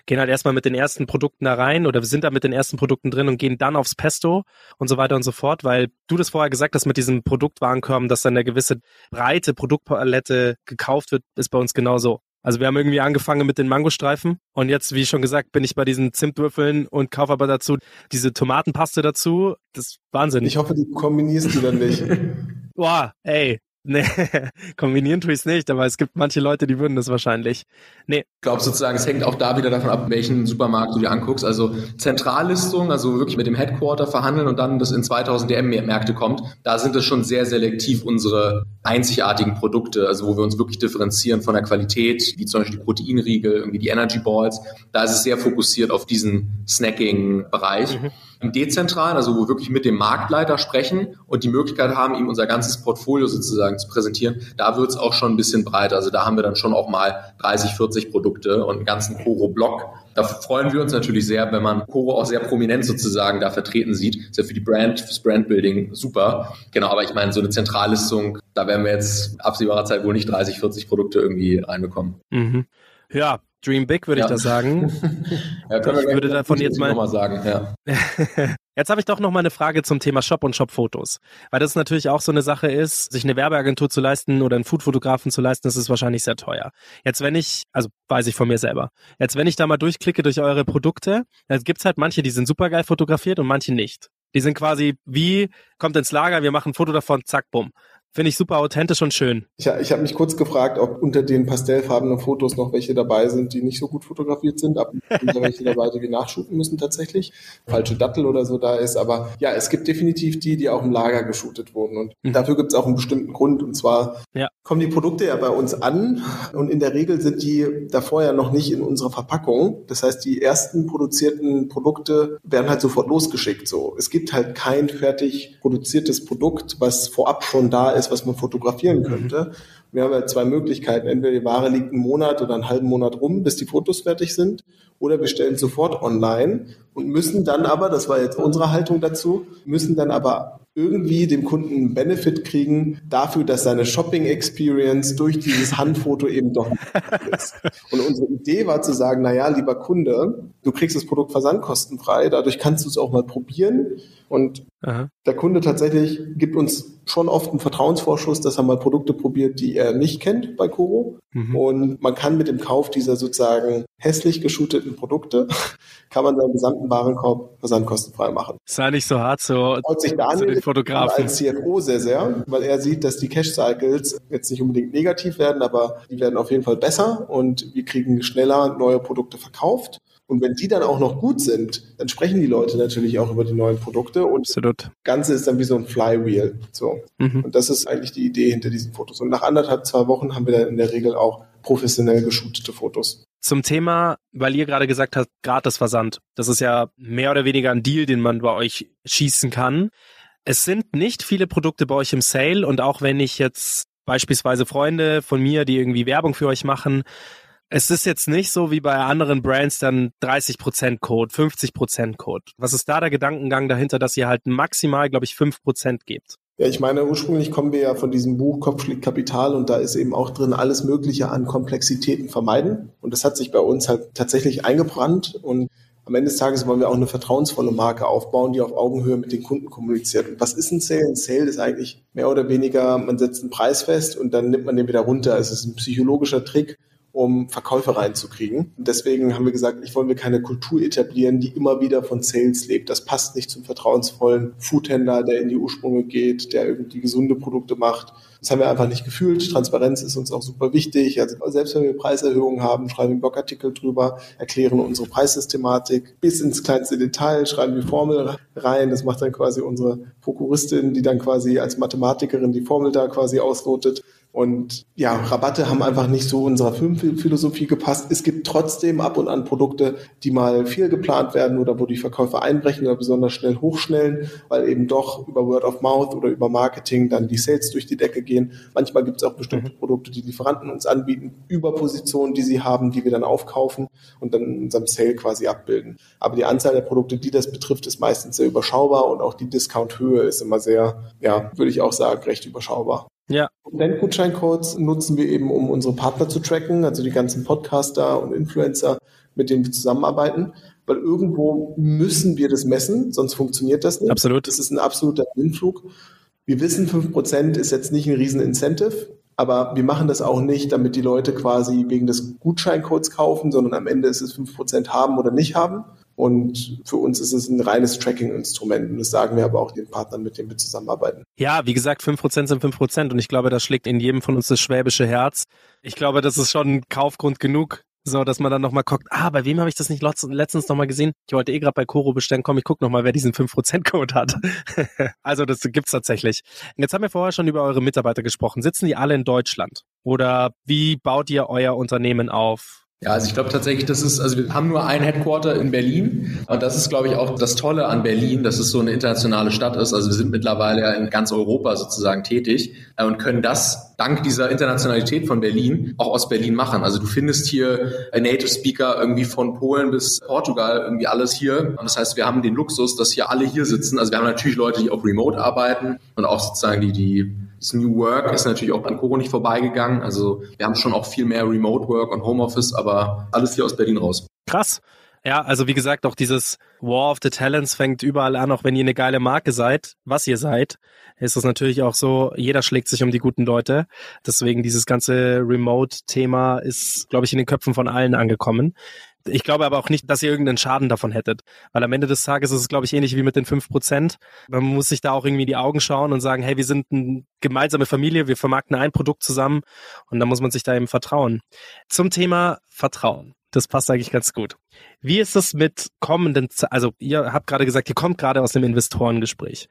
gehen halt erstmal mit den ersten Produkten da rein oder wir sind da mit den ersten Produkten drin und gehen dann aufs Pesto und so weiter und so fort, weil du das vorher gesagt hast mit diesem Produktwarenkörben, dass dann eine gewisse breite Produktpalette gekauft wird, ist bei uns genauso. Also wir haben irgendwie angefangen mit den Mangostreifen und jetzt, wie schon gesagt, bin ich bei diesen Zimtwürfeln und kaufe aber dazu diese Tomatenpaste dazu. Das ist Wahnsinn. Ich hoffe, du kombinierst die dann nicht. Boah, ey, nee, kombinieren tue ich es nicht, aber es gibt manche Leute, die würden das wahrscheinlich. Nee. Ich glaube sozusagen, es hängt auch da wieder davon ab, welchen Supermarkt du dir anguckst. Also Zentrallistung, also wirklich mit dem Headquarter verhandeln und dann das in zweitausend D M-Märkte kommt, da sind es schon sehr selektiv unsere einzigartigen Produkte, also wo wir uns wirklich differenzieren von der Qualität, wie zum Beispiel die Proteinriegel, irgendwie die Energy Balls. Da ist es sehr fokussiert auf diesen Snacking-Bereich. Mhm. Im Dezentralen, also wo wir wirklich mit dem Marktleiter sprechen und die Möglichkeit haben, ihm unser ganzes Portfolio sozusagen zu präsentieren, da wird es auch schon ein bisschen breiter. Also da haben wir dann schon auch mal dreißig, vierzig Produkte und einen ganzen KoRo-Block. Da freuen wir uns natürlich sehr, wenn man KoRo auch sehr prominent sozusagen da vertreten sieht. Ist ja für die Brand, fürs Brandbuilding super. Genau, aber ich meine, so eine Zentrallistung, da werden wir jetzt absehbarer Zeit wohl nicht dreißig, vierzig Produkte irgendwie reinbekommen. Mhm. Ja, Dream Big, würde ja. ich da sagen. Ja, können ich wir würde davon jetzt mal, mal sagen. Ja. Jetzt habe ich doch noch mal eine Frage zum Thema Shop und Shop-Fotos. Weil das natürlich auch so eine Sache ist, sich eine Werbeagentur zu leisten oder einen Foodfotografen zu leisten, das ist wahrscheinlich sehr teuer. Jetzt wenn ich, also weiß ich von mir selber, jetzt wenn ich da mal durchklicke durch eure Produkte, dann gibt es halt manche, die sind supergeil fotografiert und manche nicht. Die sind quasi wie, kommt ins Lager, wir machen ein Foto davon, zack, bumm. Finde ich super authentisch und schön. Ich, ich habe mich kurz gefragt, ob unter den pastellfarbenen Fotos noch welche dabei sind, die nicht so gut fotografiert sind, ab und welche dabei, die wir nachshooten müssen tatsächlich. Falsche Dattel oder so da ist. Aber ja, es gibt definitiv die, die auch im Lager geshootet wurden. Und mhm. dafür gibt es auch einen bestimmten Grund. Und zwar ja. kommen die Produkte ja bei uns an. Und in der Regel sind die davor ja noch nicht in unserer Verpackung. Das heißt, die ersten produzierten Produkte werden halt sofort losgeschickt. So, es gibt halt kein fertig produziertes Produkt, was vorab schon da ist, was man fotografieren könnte. Wir haben ja zwei Möglichkeiten. Entweder die Ware liegt einen Monat oder einen halben Monat rum, bis die Fotos fertig sind, oder wir stellen sofort online und müssen dann aber, das war jetzt unsere Haltung dazu, müssen dann aber irgendwie dem Kunden einen Benefit kriegen dafür, dass seine Shopping-Experience durch dieses Handfoto eben doch ist. Und unsere Idee war zu sagen, naja, lieber Kunde, du kriegst das Produkt versandkostenfrei, dadurch kannst du es auch mal probieren. Und Aha. der Kunde tatsächlich gibt uns schon oft einen Vertrauensvorschuss, dass er mal Produkte probiert, die er nicht kennt bei KoRo. Mhm. Und man kann mit dem Kauf dieser sozusagen hässlich geshooteten Produkte, kann man seinen gesamten Warenkorb versandkostenfrei machen. Sei nicht so hart so. Freut sich Daniel Fotografen. Als C F O sehr, sehr, weil er sieht, dass die Cash-Cycles jetzt nicht unbedingt negativ werden, aber die werden auf jeden Fall besser und wir kriegen schneller neue Produkte verkauft. Und wenn die dann auch noch gut sind, dann sprechen die Leute natürlich auch über die neuen Produkte und Absolut. Das Ganze ist dann wie so ein Flywheel. So. Mhm. Und das ist eigentlich die Idee hinter diesen Fotos. Und nach anderthalb, zwei Wochen haben wir dann in der Regel auch professionell geshootete Fotos. Zum Thema, weil ihr gerade gesagt habt, gratis Versand. Das ist ja mehr oder weniger ein Deal, den man bei euch schießen kann. Es sind nicht viele Produkte bei euch im Sale und auch wenn ich jetzt beispielsweise Freunde von mir, die irgendwie Werbung für euch machen, es ist jetzt nicht so wie bei anderen Brands dann dreißig Prozent Code, fünfzig Prozent Code. Was ist da der Gedankengang dahinter, dass ihr halt maximal, glaube ich, fünf Prozent gebt? Ja, ich meine, ursprünglich kommen wir ja von diesem Buch Kopf schlägt Kapital und da ist eben auch drin alles Mögliche an Komplexitäten vermeiden und das hat sich bei uns halt tatsächlich eingebrannt und am Ende des Tages wollen wir auch eine vertrauensvolle Marke aufbauen, die auf Augenhöhe mit den Kunden kommuniziert. Und was ist ein Sale? Ein Sale ist eigentlich mehr oder weniger, man setzt einen Preis fest und dann nimmt man den wieder runter. Es ist ein psychologischer Trick, um Verkäufe reinzukriegen. Und deswegen haben wir gesagt, ich wollen wir keine Kultur etablieren, die immer wieder von Sales lebt. Das passt nicht zum vertrauensvollen Foodhändler, der in die Ursprünge geht, der irgendwie gesunde Produkte macht. Das haben wir einfach nicht gefühlt. Transparenz ist uns auch super wichtig. Also selbst wenn wir Preiserhöhungen haben, schreiben wir einen Blogartikel drüber, erklären unsere Preissystematik bis ins kleinste Detail, schreiben die Formel rein. Das macht dann quasi unsere Prokuristin, die dann quasi als Mathematikerin die Formel da quasi auslotet. Und ja, Rabatte haben einfach nicht so unserer Firmenphilosophie gepasst. Es gibt trotzdem ab und an Produkte, die mal viel geplant werden oder wo die Verkäufe einbrechen oder besonders schnell hochschnellen, weil eben doch über Word of Mouth oder über Marketing dann die Sales durch die Decke gehen. Manchmal gibt es auch bestimmte mhm. Produkte, die Lieferanten uns anbieten, Überpositionen, die sie haben, die wir dann aufkaufen und dann in unserem Sale quasi abbilden. Aber die Anzahl der Produkte, die das betrifft, ist meistens sehr überschaubar und auch die Discount-Höhe ist immer sehr, ja, würde ich auch sagen, recht überschaubar. Ja. Gutscheincodes nutzen wir eben, um unsere Partner zu tracken, also die ganzen Podcaster und Influencer, mit denen wir zusammenarbeiten, weil irgendwo müssen wir das messen, sonst funktioniert das nicht. Absolut. Das ist ein absoluter Blindflug. Wir wissen, fünf Prozent ist jetzt nicht ein riesen Incentive, aber wir machen das auch nicht, damit die Leute quasi wegen des Gutscheincodes kaufen, sondern am Ende ist es fünf Prozent haben oder nicht haben. Und für uns ist es ein reines Tracking-Instrument. Und das sagen wir aber auch den Partnern, mit denen wir zusammenarbeiten. Ja, wie gesagt, fünf Prozent sind fünf Prozent. Und ich glaube, das schlägt in jedem von uns das schwäbische Herz. Ich glaube, das ist schon ein Kaufgrund genug, so dass man dann nochmal guckt, ah, bei wem habe ich das nicht letztens nochmal gesehen? Ich wollte eh gerade bei KoRo bestellen, komm, ich gucke nochmal, wer diesen fünf Prozent Code hat. Also das gibt's tatsächlich. Und jetzt haben wir vorher schon über eure Mitarbeiter gesprochen. Sitzen die alle in Deutschland? Oder wie baut ihr euer Unternehmen auf? Ja, also ich glaube tatsächlich, das ist, also wir haben nur ein Headquarter in Berlin und das ist, glaube ich, auch das Tolle an Berlin, dass es so eine internationale Stadt ist. Also wir sind mittlerweile ja in ganz Europa sozusagen tätig und können das dank dieser Internationalität von Berlin auch aus Berlin machen. Also du findest hier Native Speaker irgendwie von Polen bis Portugal, irgendwie alles hier. Und das heißt, wir haben den Luxus, dass hier alle hier sitzen. Also wir haben natürlich Leute, die auch remote arbeiten und auch sozusagen die, die das New Work ist natürlich auch an KoRo nicht vorbeigegangen. Also wir haben schon auch viel mehr Remote Work und Homeoffice, aber alles hier aus Berlin raus. Krass. Ja, also wie gesagt, auch dieses War of the Talents fängt überall an, auch wenn ihr eine geile Marke seid, was ihr seid, ist es natürlich auch so, jeder schlägt sich um die guten Leute. Deswegen dieses ganze Remote-Thema ist, glaube ich, in den Köpfen von allen angekommen. Ich glaube aber auch nicht, dass ihr irgendeinen Schaden davon hättet. Weil am Ende des Tages ist es, glaube ich, ähnlich wie mit den fünf Prozent. Man muss sich da auch irgendwie in die Augen schauen und sagen, hey, wir sind eine gemeinsame Familie, wir vermarkten ein Produkt zusammen und da muss man sich da eben vertrauen. Zum Thema Vertrauen. Das passt eigentlich ganz gut. Wie ist es mit kommenden, also ihr habt gerade gesagt, ihr kommt gerade aus dem Investorengespräch.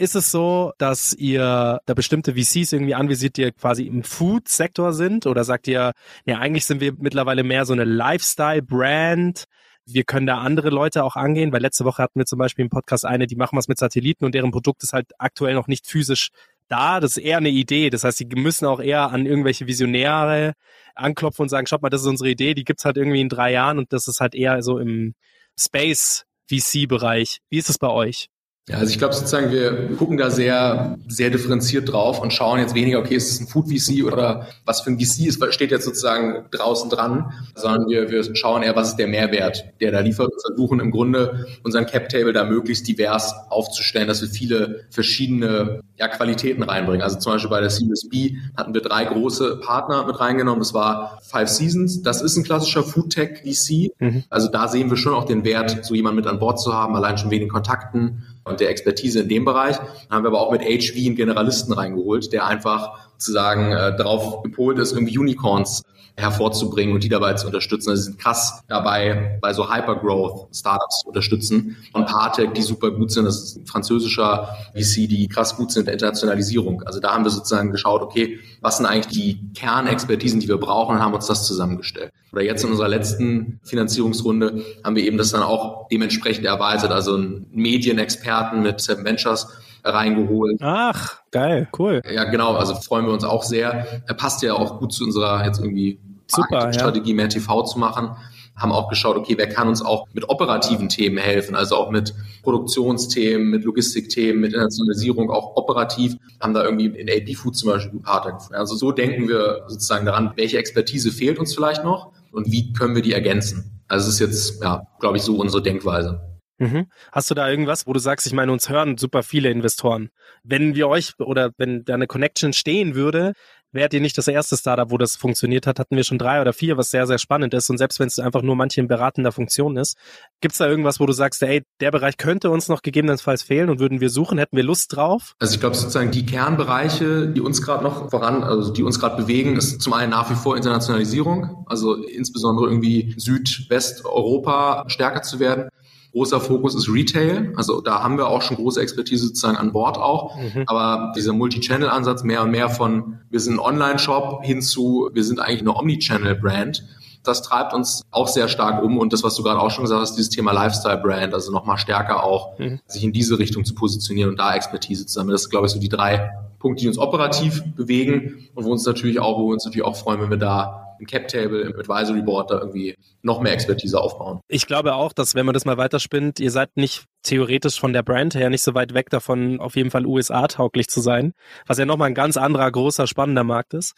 Ist es so, dass ihr da bestimmte V Cs irgendwie anvisiert, die quasi im Food-Sektor sind? Oder sagt ihr, ja, eigentlich sind wir mittlerweile mehr so eine Lifestyle-Brand? Wir können da andere Leute auch angehen, weil letzte Woche hatten wir zum Beispiel im Podcast eine, die machen was mit Satelliten und deren Produkt ist halt aktuell noch nicht physisch da. Das ist eher eine Idee. Das heißt, die müssen auch eher an irgendwelche Visionäre anklopfen und sagen, schaut mal, das ist unsere Idee, die gibt's halt irgendwie in drei Jahren und das ist halt eher so im Space-V C-Bereich. Wie ist es bei euch? Ja, also ich glaube sozusagen, wir gucken da sehr, sehr differenziert drauf und schauen jetzt weniger, okay, ist es ein Food-V C oder was für ein V C ist, steht jetzt sozusagen draußen dran, sondern wir, wir schauen eher, was ist der Mehrwert, der da liefert und versuchen im Grunde unseren Cap-Table da möglichst divers aufzustellen, dass wir viele verschiedene ja, Qualitäten reinbringen. Also zum Beispiel bei der Series B hatten wir drei große Partner mit reingenommen. Das war Five Seasons. Das ist ein klassischer Food-Tech-V C. Mhm. Also da sehen wir schon auch den Wert, so jemanden mit an Bord zu haben, allein schon wegen den Kontakten und der Expertise in dem Bereich. Dann haben wir aber auch mit H V einen Generalisten reingeholt, der einfach sozusagen äh, darauf gepolt ist, irgendwie Unicorns hervorzubringen und die dabei zu unterstützen. Also sie sind krass dabei, bei so Hypergrowth-Startups zu unterstützen. Von Partech, die super gut sind, das ist ein französischer V C, die krass gut sind in der Internationalisierung. Also da haben wir sozusagen geschaut, okay, was sind eigentlich die Kernexpertisen, die wir brauchen, und haben uns das zusammengestellt. Oder jetzt in unserer letzten Finanzierungsrunde haben wir eben das dann auch dementsprechend erweitert, also einen Medienexperten mit Seven Ventures reingeholt. Ach, geil, cool. Ja, genau, also freuen wir uns auch sehr. Er passt ja auch gut zu unserer jetzt irgendwie Marketingstrategie, ja. Mehr T V zu machen. Haben auch geschaut, okay, wer kann uns auch mit operativen Themen helfen, also auch mit Produktionsthemen, mit Logistikthemen, mit Internationalisierung, auch operativ. Haben da irgendwie in A P Food zum Beispiel einen Partner gefunden. Also so denken wir sozusagen daran, welche Expertise fehlt uns vielleicht noch und wie können wir die ergänzen. Also es ist jetzt, ja, glaube ich, so unsere Denkweise. Mhm. Hast du da irgendwas, wo du sagst, ich meine, uns hören super viele Investoren. Wenn wir euch oder wenn da eine Connection stehen würde, wärt ihr nicht das erste Startup, wo das funktioniert hat, hatten wir schon drei oder vier, was sehr, sehr spannend ist. Und selbst wenn es einfach nur manche in beratender Funktion ist, gibt es da irgendwas, wo du sagst, ey, der Bereich könnte uns noch gegebenenfalls fehlen und würden wir suchen, hätten wir Lust drauf? Also ich glaube sozusagen die Kernbereiche, die uns gerade noch voran, also die uns gerade bewegen, ist zum einen nach wie vor Internationalisierung, also insbesondere irgendwie Südwesteuropa stärker zu werden. Großer Fokus ist Retail, also da haben wir auch schon große Expertise sozusagen an Bord auch, mhm. aber dieser Multi-Channel-Ansatz mehr und mehr von wir sind ein Online-Shop hin zu wir sind eigentlich eine Omni-Channel-Brand, das treibt uns auch sehr stark um, und das, was du gerade auch schon gesagt hast, dieses Thema Lifestyle-Brand, also nochmal stärker auch mhm. sich in diese Richtung zu positionieren und da Expertise zu sammeln. Das sind, glaube ich, so die drei Punkte, die uns operativ bewegen und wo uns natürlich auch, wo wir uns natürlich auch freuen, wenn wir da im Cap-Table, im Advisory Board da irgendwie noch mehr Expertise aufbauen. Ich glaube auch, dass, wenn man das mal weiterspinnt, ihr seid nicht theoretisch von der Brand her nicht so weit weg davon, auf jeden Fall U S A-tauglich zu sein, was ja nochmal ein ganz anderer, großer, spannender Markt ist.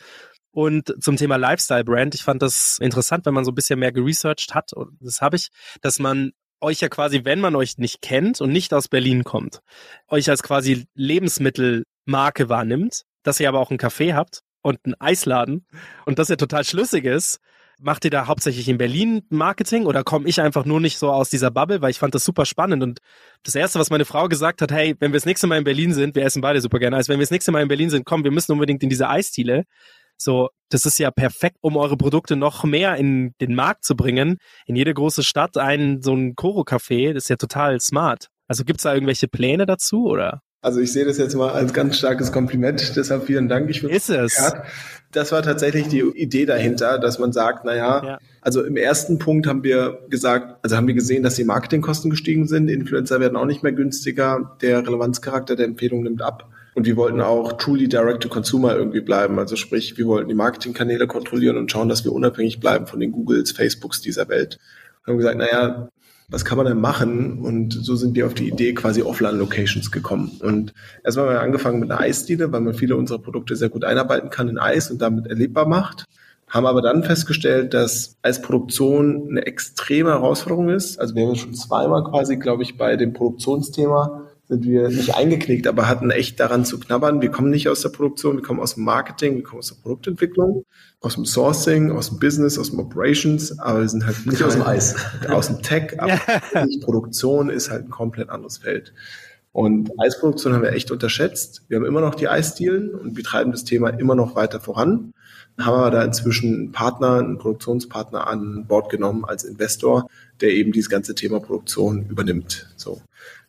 Und zum Thema Lifestyle-Brand, ich fand das interessant, wenn man so ein bisschen mehr geresearched hat, und das habe ich, dass man euch ja quasi, wenn man euch nicht kennt und nicht aus Berlin kommt, euch als quasi Lebensmittelmarke wahrnimmt, dass ihr aber auch einen Café habt und einen Eisladen und dass er total schlüssig ist. Macht ihr da hauptsächlich in Berlin Marketing oder komme ich einfach nur nicht so aus dieser Bubble, weil ich fand das super spannend. Und das Erste, was meine Frau gesagt hat, hey, wenn wir das nächste Mal in Berlin sind, wir essen beide super gerne, also wenn wir das nächste Mal in Berlin sind, komm, wir müssen unbedingt in diese Eisdiele. So, das ist ja perfekt, um eure Produkte noch mehr in den Markt zu bringen. In jede große Stadt ein so ein KoRo-Café, das ist ja total smart. Also gibt's da irgendwelche Pläne dazu oder? Also ich sehe das jetzt mal als ganz starkes Kompliment, deshalb vielen Dank. Ich Ist es. Gehört. Das war tatsächlich die Idee dahinter, dass man sagt, naja, ja. Also im ersten Punkt haben wir gesagt, also haben wir gesehen, dass die Marketingkosten gestiegen sind, Influencer werden auch nicht mehr günstiger, der Relevanzcharakter der Empfehlung nimmt ab. Und wir wollten auch truly direct-to-consumer irgendwie bleiben. Also sprich, wir wollten die Marketingkanäle kontrollieren und schauen, dass wir unabhängig bleiben von den Googles, Facebooks dieser Welt. Wir haben gesagt, naja, was kann man denn machen? Und so sind wir auf die Idee quasi Offline-Locations gekommen. Und erstmal haben wir angefangen mit einer Eisdiele, weil man viele unserer Produkte sehr gut einarbeiten kann in Eis und damit erlebbar macht. Haben aber dann festgestellt, dass Eisproduktion eine extreme Herausforderung ist. Also wir haben schon zweimal quasi, glaube ich, bei dem Produktionsthema sind wir nicht eingeknickt, aber hatten echt daran zu knabbern. Wir kommen nicht aus der Produktion, wir kommen aus dem Marketing, wir kommen aus der Produktentwicklung, aus dem Sourcing, aus dem Business, aus dem Operations, aber wir sind halt nicht aus dem Eis, aus dem Tech. Aber ja. Produktion ist halt ein komplett anderes Feld. Und Eisproduktion haben wir echt unterschätzt. Wir haben immer noch die Eisdielen und wir treiben das Thema immer noch weiter voran. Haben aber da inzwischen einen Partner, einen Produktionspartner an Bord genommen als Investor, der eben dieses ganze Thema Produktion übernimmt. So.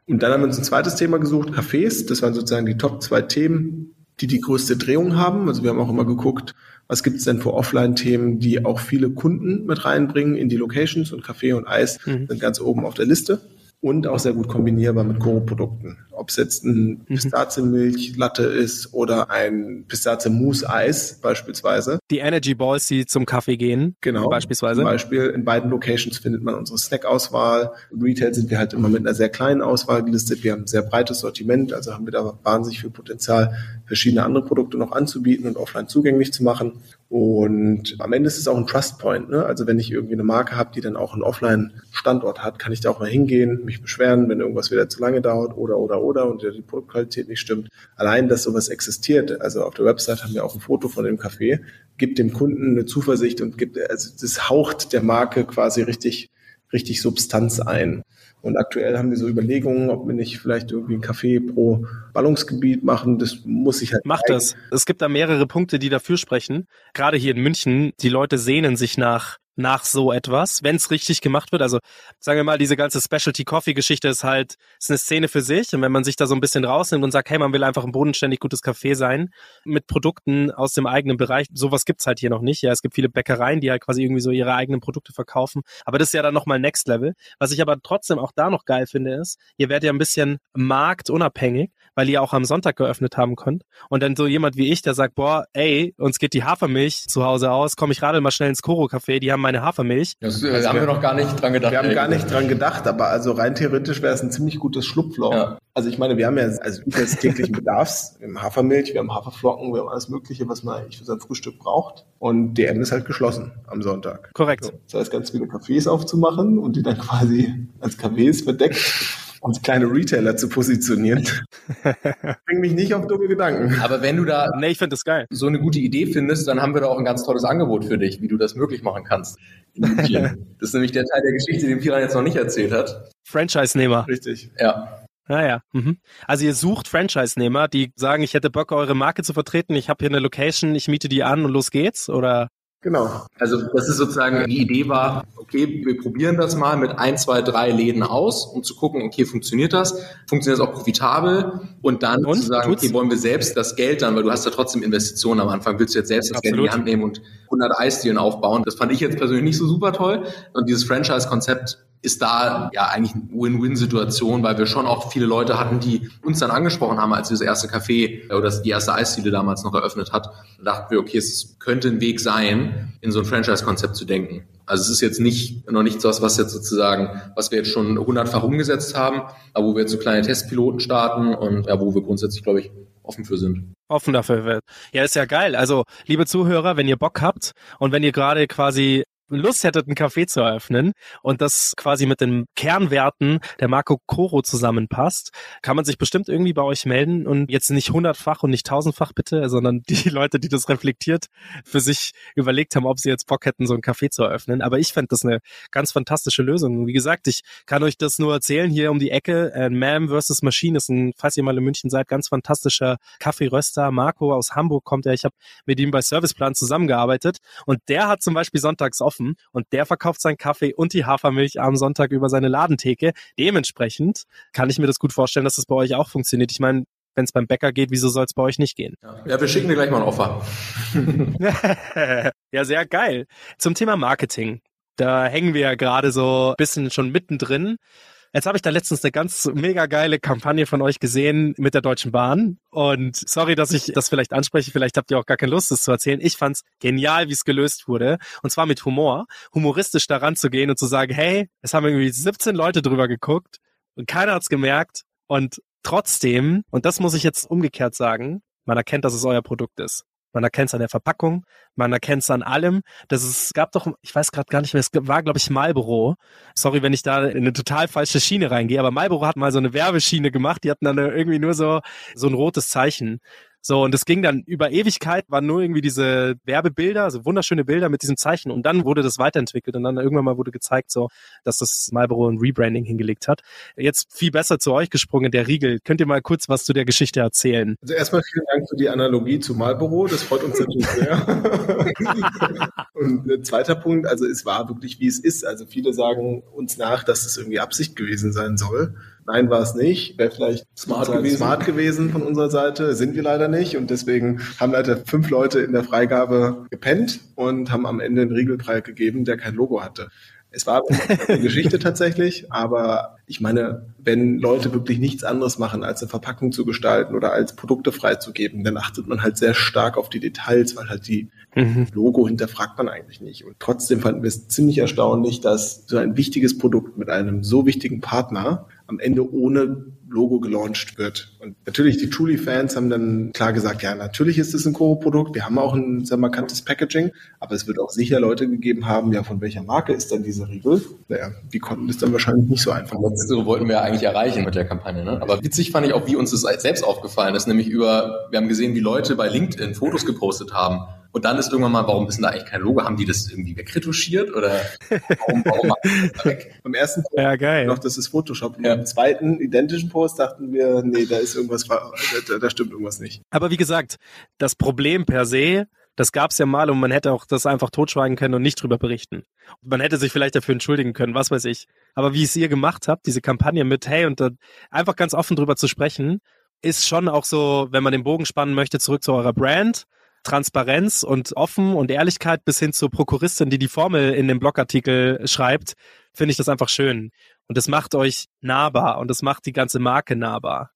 Und dann haben wir uns ein zweites Thema gesucht, Cafés. Das waren sozusagen die Top zwei Themen, die die größte Drehung haben. Also wir haben auch immer geguckt, was gibt es denn für Offline-Themen, die auch viele Kunden mit reinbringen in die Locations, und Kaffee und Eis mhm. sind ganz oben auf der Liste und auch sehr gut kombinierbar mit KoRo-Produkten. Ob es jetzt ein mhm. Pistazienmilch-Latte ist oder ein Pistazien-Mousse-Eis beispielsweise. Die Energy Balls, die zum Kaffee gehen, genau, beispielsweise. Zum Beispiel in beiden Locations findet man unsere Snack-Auswahl. Im Retail sind wir halt immer mit einer sehr kleinen Auswahl gelistet. Wir haben ein sehr breites Sortiment, also haben wir da wahnsinnig viel Potenzial, verschiedene andere Produkte noch anzubieten und offline zugänglich zu machen. Und am Ende ist es auch ein Trust Point, ne? Also wenn ich irgendwie eine Marke habe, die dann auch einen Offline-Standort hat, kann ich da auch mal hingehen, mich beschweren, wenn irgendwas wieder zu lange dauert oder, oder, oder und die Produktqualität nicht stimmt. Allein, dass sowas existiert, also auf der Website haben wir auch ein Foto von dem Café, gibt dem Kunden eine Zuversicht und gibt, also das haucht der Marke quasi richtig, richtig Substanz ein. Und aktuell haben wir so Überlegungen, ob wir nicht vielleicht irgendwie ein Café pro Ballungsgebiet machen. Das muss ich halt Macht zeigen. Das. Es gibt da mehrere Punkte, die dafür sprechen. Gerade hier in München, die Leute sehnen sich nach nach so etwas, wenn es richtig gemacht wird. Also sagen wir mal, diese ganze Specialty-Coffee-Geschichte ist halt ist eine Szene für sich. Und wenn man sich da so ein bisschen rausnimmt und sagt, hey, man will einfach ein bodenständig gutes Café sein, mit Produkten aus dem eigenen Bereich, sowas gibt's halt hier noch nicht. Ja, es gibt viele Bäckereien, die halt quasi irgendwie so ihre eigenen Produkte verkaufen. Aber das ist ja dann nochmal Next Level. Was ich aber trotzdem auch da noch geil finde, ist, ihr werdet ja ein bisschen marktunabhängig, weil ihr auch am Sonntag geöffnet haben könnt. Und dann so jemand wie ich, der sagt, boah, ey, uns geht die Hafermilch zu Hause aus, komm, ich radel mal schnell ins KoRo-Café, die haben meine Hafermilch. Das, das also haben wir noch gar nicht dran gedacht. Wir haben ey. gar nicht dran gedacht, aber also rein theoretisch wäre es ein ziemlich gutes Schlupfloch. Ja. Also ich meine, wir haben ja also täglichen Bedarfs. Wir haben Hafermilch, wir haben Haferflocken, wir haben alles Mögliche, was man eigentlich für sein Frühstück braucht. Und D M ist halt geschlossen am Sonntag. Korrekt. So, das heißt, ganz viele Cafés aufzumachen und die dann quasi als Cafés verdeckt und kleine Retailer zu positionieren. Bring mich nicht auf dumme Gedanken. Aber wenn du da nee, ich find das geil. so eine gute Idee findest, dann haben wir da auch ein ganz tolles Angebot für dich, wie du das möglich machen kannst. Das ist nämlich der Teil der Geschichte, den Piran jetzt noch nicht erzählt hat. Franchise-Nehmer. Richtig. Ja. Naja, mhm. Also ihr sucht Franchise-Nehmer, die sagen, ich hätte Bock, eure Marke zu vertreten, ich habe hier eine Location, ich miete die an und los geht's, oder? Genau. Also das ist sozusagen, die Idee war, okay, wir probieren das mal mit ein, zwei, drei Läden aus, um zu gucken, okay, funktioniert das? Funktioniert das auch profitabel? Und dann und? zu sagen, okay, wollen wir selbst das Geld dann, weil du hast ja trotzdem Investitionen am Anfang, willst du jetzt selbst das Absolut. Geld in die Hand nehmen und hundert Eisdielen aufbauen? Das fand ich jetzt persönlich nicht so super toll. Und dieses Franchise-Konzept ist da ja eigentlich eine Win-Win-Situation, weil wir schon auch viele Leute hatten, die uns dann angesprochen haben, als wir das erste Café oder die erste Eisdiele damals noch eröffnet hat. Da dachten wir, okay, es könnte ein Weg sein, in so ein Franchise-Konzept zu denken. Also es ist jetzt nicht noch nicht so was, was jetzt sozusagen, was wir jetzt schon hundertfach umgesetzt haben, aber wo wir jetzt so kleine Testpiloten starten und ja, wo wir grundsätzlich, glaube ich, offen für sind. Offen dafür wird. Ja, ist ja geil. Also, liebe Zuhörer, wenn ihr Bock habt und wenn ihr gerade quasi Lust hättet, einen Café zu eröffnen und das quasi mit den Kernwerten der Marke KoRo zusammenpasst, kann man sich bestimmt irgendwie bei euch melden und jetzt nicht hundertfach und nicht tausendfach bitte, sondern die Leute, die das reflektiert für sich überlegt haben, ob sie jetzt Bock hätten, so einen Café zu eröffnen. Aber ich fände das eine ganz fantastische Lösung. Wie gesagt, ich kann euch das nur erzählen, hier um die Ecke, äh, Man versus Machine ist ein, falls ihr mal in München seid, ganz fantastischer Kaffeeröster. Marco aus Hamburg kommt er. Ich habe mit ihm bei Serviceplan zusammengearbeitet und der hat zum Beispiel sonntags offen. Und der verkauft seinen Kaffee und die Hafermilch am Sonntag über seine Ladentheke. Dementsprechend kann ich mir das gut vorstellen, dass das bei euch auch funktioniert. Ich meine, wenn es beim Bäcker geht, wieso soll es bei euch nicht gehen? Ja, wir schicken dir gleich mal ein Offer. Ja, sehr geil. Zum Thema Marketing. Da hängen wir ja gerade so ein bisschen schon mittendrin. Jetzt habe ich da letztens eine ganz mega geile Kampagne von euch gesehen mit der Deutschen Bahn. Und sorry, dass ich das vielleicht anspreche. Vielleicht habt ihr auch gar keine Lust, das zu erzählen. Ich fand's genial, wie es gelöst wurde. Und zwar mit Humor. Humoristisch daran zu gehen und zu sagen, hey, es haben irgendwie siebzehn Leute drüber geguckt und keiner hat's gemerkt. Und trotzdem, und das muss ich jetzt umgekehrt sagen, man erkennt, dass es euer Produkt ist. Man erkennt es an der Verpackung, man erkennt es an allem. Das ist, es gab doch, ich weiß gerade gar nicht mehr, es war, glaube ich, Marlboro. Sorry, wenn ich da in eine total falsche Schiene reingehe, aber Marlboro hat mal so eine Werbeschiene gemacht, die hatten dann irgendwie nur so so ein rotes Zeichen. So, und das ging dann über Ewigkeit, waren nur irgendwie diese Werbebilder, so wunderschöne Bilder mit diesem Zeichen. Und dann wurde das weiterentwickelt und dann irgendwann mal wurde gezeigt, so, dass das Marlboro ein Rebranding hingelegt hat. Jetzt viel besser zu euch gesprungen, der Riegel. Könnt ihr mal kurz was zu der Geschichte erzählen? Also erstmal vielen Dank für die Analogie zu Marlboro. Das freut uns natürlich sehr. Und ein zweiter Punkt, also es war wirklich, wie es ist. Also viele sagen uns nach, dass es irgendwie Absicht gewesen sein soll. Nein, war es nicht. Wäre vielleicht smart gewesen. smart gewesen von unserer Seite. Sind wir leider nicht. Und deswegen haben leider fünf Leute in der Freigabe gepennt und haben am Ende einen Riegelbrei gegeben, der kein Logo hatte. Es war eine Geschichte tatsächlich, aber ich meine, wenn Leute wirklich nichts anderes machen, als eine Verpackung zu gestalten oder als Produkte freizugeben, dann achtet man halt sehr stark auf die Details, weil halt die mhm. Logo hinterfragt man eigentlich nicht. Und trotzdem fanden wir es ziemlich erstaunlich, dass so ein wichtiges Produkt mit einem so wichtigen Partner am Ende ohne Logo gelauncht wird. Und natürlich, die Truly-Fans haben dann klar gesagt, ja, natürlich ist es ein KoRo-Produkt, wir haben auch ein sehr markantes Packaging, aber es wird auch sicher Leute gegeben haben, ja, von welcher Marke ist denn dieser Riegel? Naja, die konnten das dann wahrscheinlich nicht so einfach machen. Das wollten wir ja eigentlich erreichen mit der Kampagne, ne? Aber witzig fand ich auch, wie uns das selbst aufgefallen ist, nämlich über, wir haben gesehen, wie Leute bei LinkedIn Fotos gepostet haben Und dann ist irgendwann mal, warum ist denn da eigentlich kein Logo? Haben die das irgendwie wegretuschiert? Oder warum, warum machen das weg? Beim ersten Post ja, geil. Noch, das ist Photoshop. Und ja. Beim zweiten identischen Post dachten wir, nee, da ist irgendwas, da, da stimmt irgendwas nicht. Aber wie gesagt, das Problem per se, das gab es ja mal und man hätte auch das einfach totschweigen können und nicht drüber berichten. Und man hätte sich vielleicht dafür entschuldigen können, was weiß ich. Aber wie es ihr gemacht habt, diese Kampagne mit, hey, und da einfach ganz offen drüber zu sprechen, ist schon auch so, wenn man den Bogen spannen möchte, zurück zu eurer Brand, Transparenz und Offen und Ehrlichkeit bis hin zur Prokuristin, die die Formel in dem Blogartikel schreibt, finde ich das einfach schön. Und das macht euch nahbar und das macht die ganze Marke nahbar.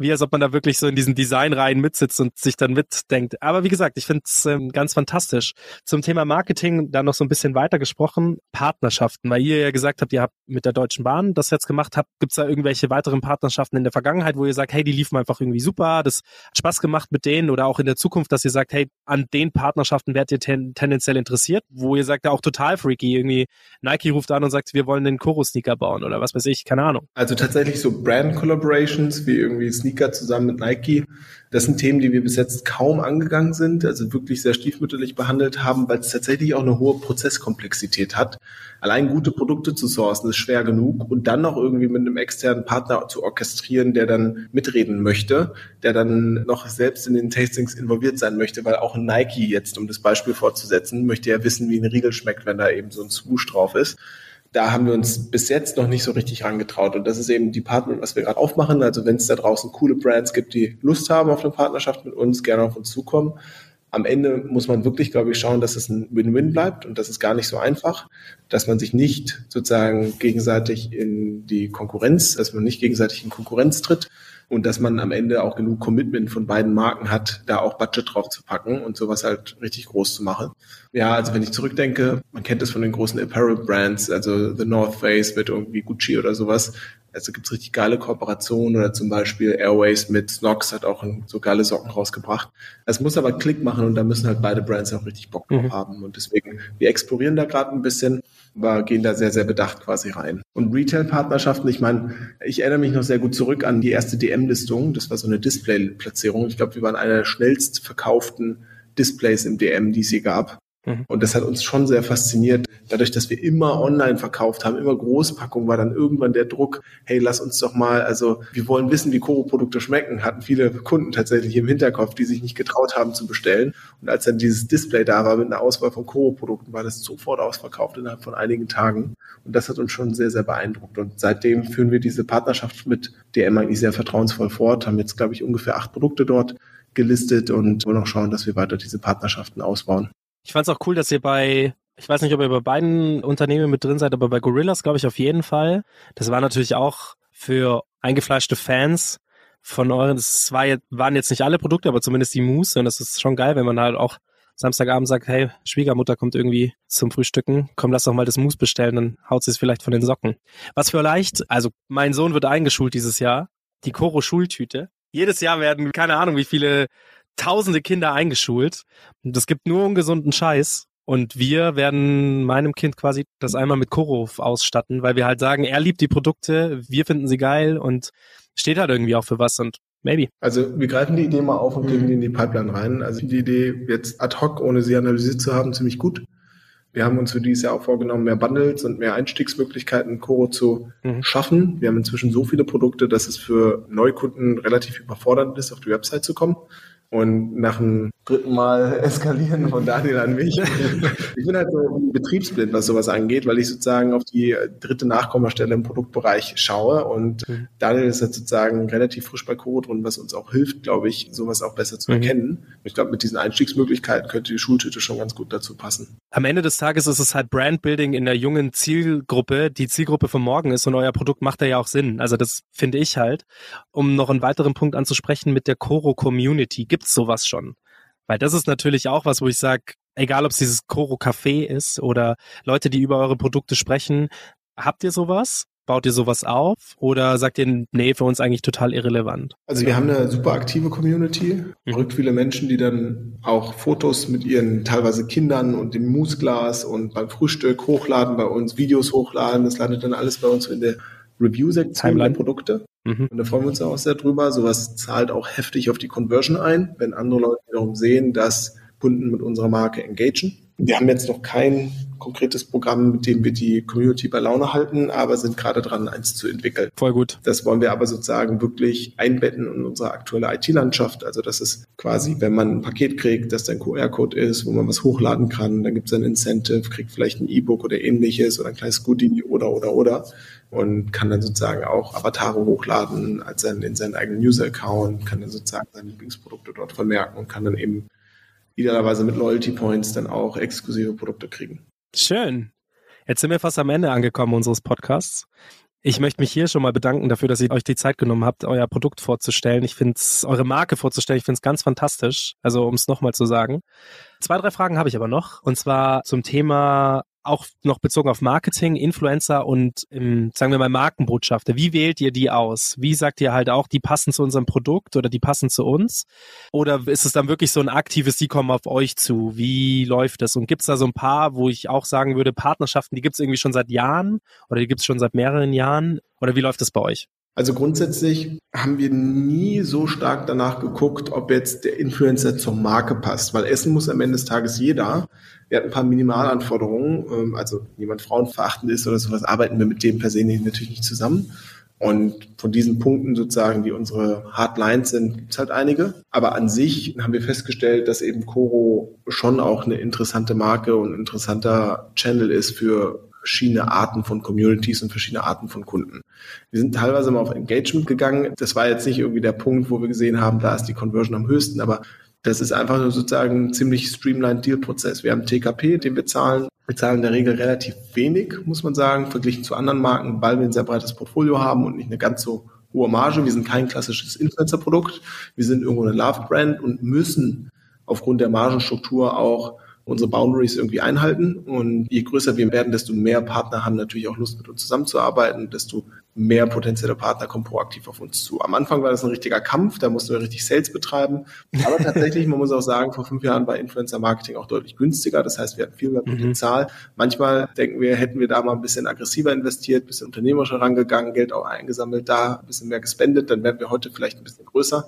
Wie als ob man da wirklich so in diesen Designreihen mitsitzt und sich dann mitdenkt. Aber wie gesagt, ich finde es ähm, ganz fantastisch. Zum Thema Marketing, da noch so ein bisschen weiter gesprochen, Partnerschaften, weil ihr ja gesagt habt, ihr habt mit der Deutschen Bahn das jetzt gemacht, habt, gibt's da irgendwelche weiteren Partnerschaften in der Vergangenheit, wo ihr sagt, hey, die liefen einfach irgendwie super, das hat Spaß gemacht mit denen oder auch in der Zukunft, dass ihr sagt, hey, an den Partnerschaften werdet ihr ten- tendenziell interessiert, wo ihr sagt, ja auch total freaky, irgendwie Nike ruft an und sagt, wir wollen den KoRo-Sneaker bauen oder was weiß ich, keine Ahnung. Also tatsächlich so Brand-Collaborations wie irgendwie Sneaker zusammen mit Nike. Das sind Themen, die wir bis jetzt kaum angegangen sind, also wirklich sehr stiefmütterlich behandelt haben, weil es tatsächlich auch eine hohe Prozesskomplexität hat. Allein gute Produkte zu sourcen ist schwer genug und dann noch irgendwie mit einem externen Partner zu orchestrieren, der dann mitreden möchte, der dann noch selbst in den Tastings involviert sein möchte, weil auch Nike jetzt, um das Beispiel fortzusetzen, möchte ja wissen, wie ein Riegel schmeckt, wenn da eben so ein Swoosh drauf ist. Da haben wir uns bis jetzt noch nicht so richtig rangetraut. Und das ist eben die Partner, was wir gerade aufmachen. Also wenn es da draußen coole Brands gibt, die Lust haben auf eine Partnerschaft mit uns, gerne auf uns zukommen. Am Ende muss man wirklich, glaube ich, schauen, dass es ein Win-Win bleibt. Und das ist gar nicht so einfach, dass man sich nicht sozusagen gegenseitig in die Konkurrenz, dass man nicht gegenseitig in Konkurrenz tritt und dass man am Ende auch genug Commitment von beiden Marken hat, da auch Budget drauf zu packen und sowas halt richtig groß zu machen. Ja, also wenn ich zurückdenke, man kennt das von den großen Apparel-Brands, also The North Face mit irgendwie Gucci oder sowas. Also gibt's richtig geile Kooperationen oder zum Beispiel Airways mit Snox hat auch so geile Socken rausgebracht. Es muss aber Klick machen und da müssen halt beide Brands auch richtig Bock drauf mhm. haben. Und deswegen, wir explorieren da gerade ein bisschen, aber gehen da sehr, sehr bedacht quasi rein. Und Retail-Partnerschaften, ich meine, ich erinnere mich noch sehr gut zurück an die erste D M-Listung. Das war so eine Display-Platzierung. Ich glaube, wir waren einer der schnellst verkauften Displays im D M, die es je gab. Und das hat uns schon sehr fasziniert. Dadurch, dass wir immer online verkauft haben, immer Großpackung, war dann irgendwann der Druck, hey, lass uns doch mal, also wir wollen wissen, wie KoRo-Produkte schmecken, hatten viele Kunden tatsächlich im Hinterkopf, die sich nicht getraut haben zu bestellen. Und als dann dieses Display da war mit einer Auswahl von KoRo-Produkten, war das sofort ausverkauft innerhalb von einigen Tagen. Und das hat uns schon sehr, sehr beeindruckt. Und seitdem führen wir diese Partnerschaft mit D M eigentlich sehr vertrauensvoll fort, haben jetzt, glaube ich, ungefähr acht Produkte dort gelistet und wollen auch schauen, dass wir weiter diese Partnerschaften ausbauen. Ich fand's auch cool, dass ihr bei, ich weiß nicht, ob ihr bei beiden Unternehmen mit drin seid, aber bei Gorillas, glaube ich, auf jeden Fall. Das war natürlich auch für eingefleischte Fans von euren, das war jetzt, waren jetzt nicht alle Produkte, aber zumindest die Mousse. Und das ist schon geil, wenn man halt auch Samstagabend sagt, hey, Schwiegermutter kommt irgendwie zum Frühstücken, komm, lass doch mal das Mousse bestellen, dann haut sie es vielleicht von den Socken. Was vielleicht, also mein Sohn wird eingeschult dieses Jahr, die KoRo-Schultüte. Jedes Jahr werden, keine Ahnung, wie viele tausende Kinder eingeschult und es gibt nur ungesunden Scheiß und wir werden meinem Kind quasi das einmal mit KoRo ausstatten, weil wir halt sagen, er liebt die Produkte, wir finden sie geil und steht halt irgendwie auch für was und maybe. Also wir greifen die Idee mal auf und geben die in die Pipeline rein. Also die Idee jetzt ad hoc, ohne sie analysiert zu haben, ziemlich gut. Wir haben uns für dieses Jahr auch vorgenommen, mehr Bundles und mehr Einstiegsmöglichkeiten in KoRo zu mhm. schaffen. Wir haben inzwischen so viele Produkte, dass es für Neukunden relativ überfordernd ist, auf die Website zu kommen. Und nach dem dritten Mal eskalieren von Daniel an mich. Ich bin halt so betriebsblind, was sowas angeht, weil ich sozusagen auf die dritte Nachkommastelle im Produktbereich schaue. Und Daniel ist halt sozusagen relativ frisch bei KoRo drin, was uns auch hilft, glaube ich, sowas auch besser zu erkennen. Und ich glaube, mit diesen Einstiegsmöglichkeiten könnte die Schultüte schon ganz gut dazu passen. Am Ende des Tages ist es halt Brandbuilding in der jungen Zielgruppe, die Zielgruppe von morgen ist und euer Produkt macht da ja auch Sinn. Also das finde ich halt. Um noch einen weiteren Punkt anzusprechen mit der KoRo-Community. Gibt's sowas schon? Weil das ist natürlich auch was, wo ich sage, egal ob es dieses KoRo-Café ist oder Leute, die über eure Produkte sprechen, habt ihr sowas? Baut ihr sowas auf? Oder sagt ihr, nee, für uns eigentlich total irrelevant? Also wir haben eine super aktive Community, verrückt viele Menschen, die dann auch Fotos mit ihren teilweise Kindern und dem Mousseglas und beim Frühstück hochladen, bei uns Videos hochladen. Das landet dann alles bei uns in der Review-Sektion der Produkte. Und da freuen wir uns auch sehr drüber. Sowas zahlt auch heftig auf die Conversion ein, wenn andere Leute wiederum sehen, dass Kunden mit unserer Marke engagieren. Wir haben jetzt noch kein konkretes Programm, mit dem wir die Community bei Laune halten, aber sind gerade dran, eins zu entwickeln. Voll gut. Das wollen wir aber sozusagen wirklich einbetten in unsere aktuelle I T-Landschaft. Also das ist quasi, wenn man ein Paket kriegt, dass da ein Q R-Code ist, wo man was hochladen kann, dann gibt es ein Incentive, kriegt vielleicht ein E-Book oder ähnliches oder ein kleines Goodie oder, oder, oder. Und kann dann sozusagen auch Avatare hochladen als sein, in seinen eigenen User-Account, kann dann sozusagen seine Lieblingsprodukte dort vermerken und kann dann eben idealerweise mit Loyalty Points dann auch exklusive Produkte kriegen. Schön. Jetzt sind wir fast am Ende angekommen unseres Podcasts. Ich möchte mich hier schon mal bedanken dafür, dass ihr euch die Zeit genommen habt, euer Produkt vorzustellen. Ich finde es, eure Marke vorzustellen, ich finde es ganz fantastisch. Also um es nochmal zu sagen. Zwei, drei Fragen habe ich aber noch. Und zwar zum Thema, auch noch bezogen auf Marketing, Influencer und, im, sagen wir mal, Markenbotschafter. Wie wählt ihr die aus? Wie sagt ihr halt auch, die passen zu unserem Produkt oder die passen zu uns? Oder ist es dann wirklich so ein aktives, die kommen auf euch zu? Wie läuft das? Und gibt es da so ein paar, wo ich auch sagen würde, Partnerschaften, die gibt es irgendwie schon seit Jahren oder die gibt es schon seit mehreren Jahren? Oder wie läuft das bei euch? Also grundsätzlich haben wir nie so stark danach geguckt, ob jetzt der Influencer zur Marke passt, weil essen muss am Ende des Tages jeder. Wir hatten ein paar Minimalanforderungen, also niemand frauenverachtend ist oder sowas, arbeiten wir mit dem per se natürlich nicht zusammen. Und von diesen Punkten sozusagen, die unsere Hardlines sind, gibt es halt einige. Aber an sich haben wir festgestellt, dass eben KoRo schon auch eine interessante Marke und ein interessanter Channel ist für verschiedene Arten von Communities und verschiedene Arten von Kunden. Wir sind teilweise mal auf Engagement gegangen. Das war jetzt nicht irgendwie der Punkt, wo wir gesehen haben, da ist die Conversion am höchsten, aber das ist einfach nur sozusagen ein ziemlich streamlined Deal-Prozess. Wir haben T K P, den wir zahlen. Wir zahlen in der Regel relativ wenig, muss man sagen, verglichen zu anderen Marken, weil wir ein sehr breites Portfolio haben und nicht eine ganz so hohe Marge. Wir sind kein klassisches Influencer-Produkt. Wir sind irgendwo eine Love-Brand und müssen aufgrund der Margenstruktur auch unsere Boundaries irgendwie einhalten. Und je größer wir werden, desto mehr Partner haben natürlich auch Lust, mit uns zusammenzuarbeiten, desto mehr potenzielle Partner kommen proaktiv auf uns zu. Am Anfang war das ein richtiger Kampf, da mussten wir richtig Sales betreiben. Aber tatsächlich, man muss auch sagen, vor fünf Jahren war Influencer-Marketing auch deutlich günstiger. Das heißt, wir hatten viel mehr Potenzial. Mhm. Manchmal denken wir, hätten wir da mal ein bisschen aggressiver investiert, ein bisschen unternehmerischer rangegangen, Geld auch eingesammelt, da ein bisschen mehr gespendet, dann wären wir heute vielleicht ein bisschen größer.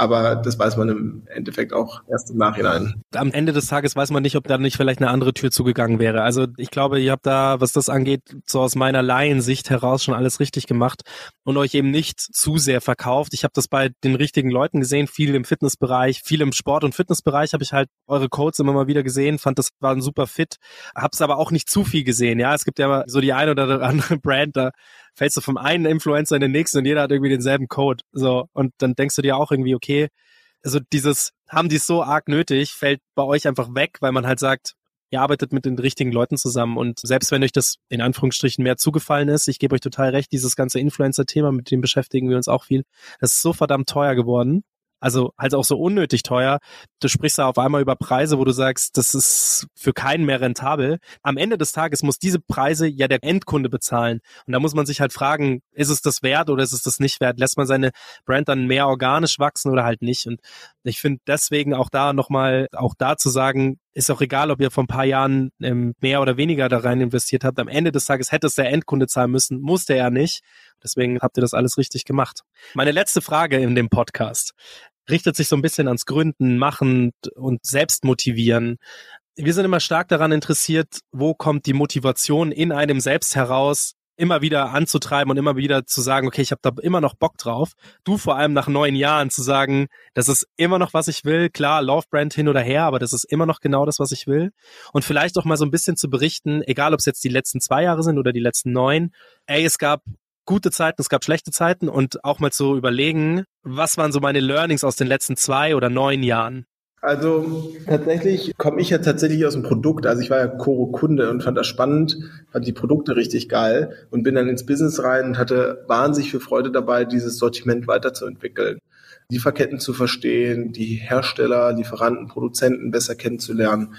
Aber das weiß man im Endeffekt auch erst im Nachhinein. Am Ende des Tages weiß man nicht, ob da nicht vielleicht eine andere Tür zugegangen wäre. Also ich glaube, ihr habt da, was das angeht, so aus meiner Laiensicht heraus schon alles richtig gemacht und euch eben nicht zu sehr verkauft. Ich habe das bei den richtigen Leuten gesehen, viel im Fitnessbereich, viel im Sport- und Fitnessbereich habe ich halt eure Codes immer mal wieder gesehen, fand das war ein super Fit, habe es aber auch nicht zu viel gesehen. Ja, es gibt ja so die eine oder andere Brand, da fällst du vom einen Influencer in den nächsten und jeder hat irgendwie denselben Code. So, und dann denkst du dir auch irgendwie, okay, also dieses, haben die es so arg nötig, fällt bei euch einfach weg, weil man halt sagt, ihr arbeitet mit den richtigen Leuten zusammen und selbst wenn euch das in Anführungsstrichen mehr zugefallen ist, ich gebe euch total recht, dieses ganze Influencer-Thema, mit dem beschäftigen wir uns auch viel, das ist so verdammt teuer geworden. Also halt auch so unnötig teuer. Du sprichst da auf einmal über Preise, wo du sagst, das ist für keinen mehr rentabel. Am Ende des Tages muss diese Preise ja der Endkunde bezahlen. Und da muss man sich halt fragen, ist es das wert oder ist es das nicht wert? Lässt man seine Brand dann mehr organisch wachsen oder halt nicht? Und ich finde deswegen auch da nochmal, auch da zu sagen, ist auch egal, ob ihr vor ein paar Jahren mehr oder weniger da rein investiert habt. Am Ende des Tages hätte es der Endkunde zahlen müssen, musste er nicht. Deswegen habt ihr das alles richtig gemacht. Meine letzte Frage in dem Podcast richtet sich so ein bisschen ans Gründen, Machen und Selbstmotivieren. Wir sind immer stark daran interessiert, wo kommt die Motivation in einem selbst heraus, immer wieder anzutreiben und immer wieder zu sagen, okay, ich habe da immer noch Bock drauf. Du vor allem nach neun Jahren zu sagen, das ist immer noch, was ich will. Klar, Love-Brand hin oder her, aber das ist immer noch genau das, was ich will. Und vielleicht auch mal so ein bisschen zu berichten, egal ob es jetzt die letzten zwei Jahre sind oder die letzten neun, ey, es gab gute Zeiten, es gab schlechte Zeiten und auch mal zu überlegen, was waren so meine Learnings aus den letzten zwei oder neun Jahren? Also tatsächlich komme ich ja tatsächlich aus dem Produkt. Also ich war ja KoRo-Kunde und fand das spannend, fand die Produkte richtig geil und bin dann ins Business rein und hatte wahnsinnig viel Freude dabei, dieses Sortiment weiterzuentwickeln. Lieferketten zu verstehen, die Hersteller, Lieferanten, Produzenten besser kennenzulernen.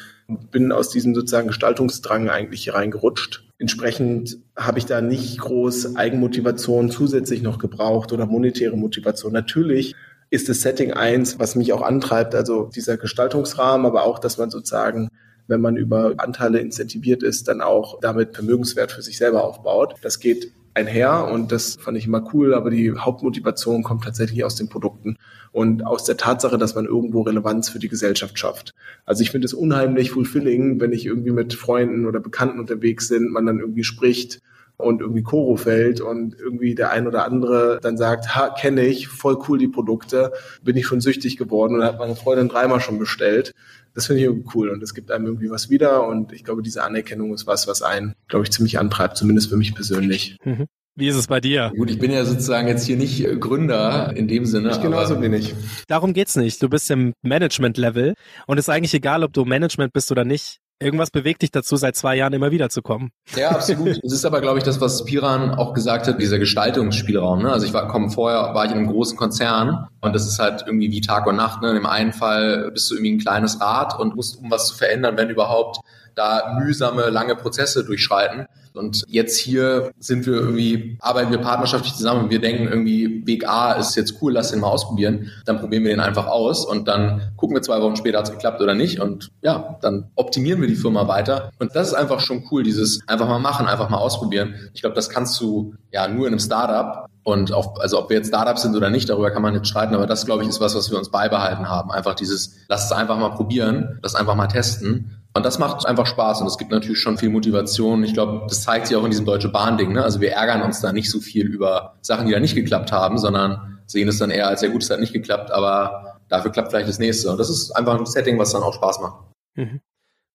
Bin aus diesem sozusagen Gestaltungsdrang eigentlich hier reingerutscht. Entsprechend habe ich da nicht groß Eigenmotivation zusätzlich noch gebraucht oder monetäre Motivation. Natürlich ist das Setting eins, was mich auch antreibt, also dieser Gestaltungsrahmen, aber auch, dass man sozusagen, wenn man über Anteile incentiviert ist, dann auch damit Vermögenswert für sich selber aufbaut. Das geht einher und das fand ich immer cool, aber die Hauptmotivation kommt tatsächlich aus den Produkten und aus der Tatsache, dass man irgendwo Relevanz für die Gesellschaft schafft. Also ich finde es unheimlich fulfilling, wenn ich irgendwie mit Freunden oder Bekannten unterwegs sind, man dann irgendwie spricht und irgendwie KoRo fällt und irgendwie der ein oder andere dann sagt, ha, kenne ich, voll cool die Produkte, bin ich schon süchtig geworden und hat meine Freundin dreimal schon bestellt. Das finde ich irgendwie cool und es gibt einem irgendwie was wieder und ich glaube, diese Anerkennung ist was, was einen, glaube ich, ziemlich antreibt, zumindest für mich persönlich. Mhm. Wie ist es bei dir? Gut, ich bin ja sozusagen jetzt hier nicht Gründer in dem Sinne. Ich genauso wenig. Darum geht's nicht. Du bist im Management-Level und es ist eigentlich egal, ob du Management bist oder nicht. Irgendwas bewegt dich dazu, seit zwei Jahren immer wieder zu kommen. Ja, absolut. Es ist aber, glaube ich, das, was Piran auch gesagt hat, dieser Gestaltungsspielraum. Ne? Also ich war, komm, vorher war ich in einem großen Konzern und das ist halt irgendwie wie Tag und Nacht. Ne? In dem einen Fall bist du irgendwie ein kleines Rad und musst, um was zu verändern, wenn überhaupt, da mühsame, lange Prozesse durchschreiten. Und jetzt hier sind wir irgendwie, arbeiten wir partnerschaftlich zusammen und wir denken irgendwie, Weg A ist jetzt cool, lass den mal ausprobieren. Dann probieren wir den einfach aus und dann gucken wir zwei Wochen später, hat es geklappt oder nicht. Und ja, dann optimieren wir die Firma weiter. Und das ist einfach schon cool, dieses einfach mal machen, einfach mal ausprobieren. Ich glaube, das kannst du ja nur in einem Startup. Und auch, also ob wir jetzt Startups sind oder nicht, darüber kann man jetzt streiten, aber das, glaube ich, ist was, was wir uns beibehalten haben. Einfach dieses, lass es einfach mal probieren, lass einfach mal testen. Und das macht einfach Spaß und es gibt natürlich schon viel Motivation. Ich glaube, das zeigt sich auch in diesem Deutsche Bahn-Ding. Ne? Also wir ärgern uns da nicht so viel über Sachen, die da nicht geklappt haben, sondern sehen es dann eher als, ja gut, es hat nicht geklappt, aber dafür klappt vielleicht das Nächste. Und das ist einfach ein Setting, was dann auch Spaß macht. Mhm.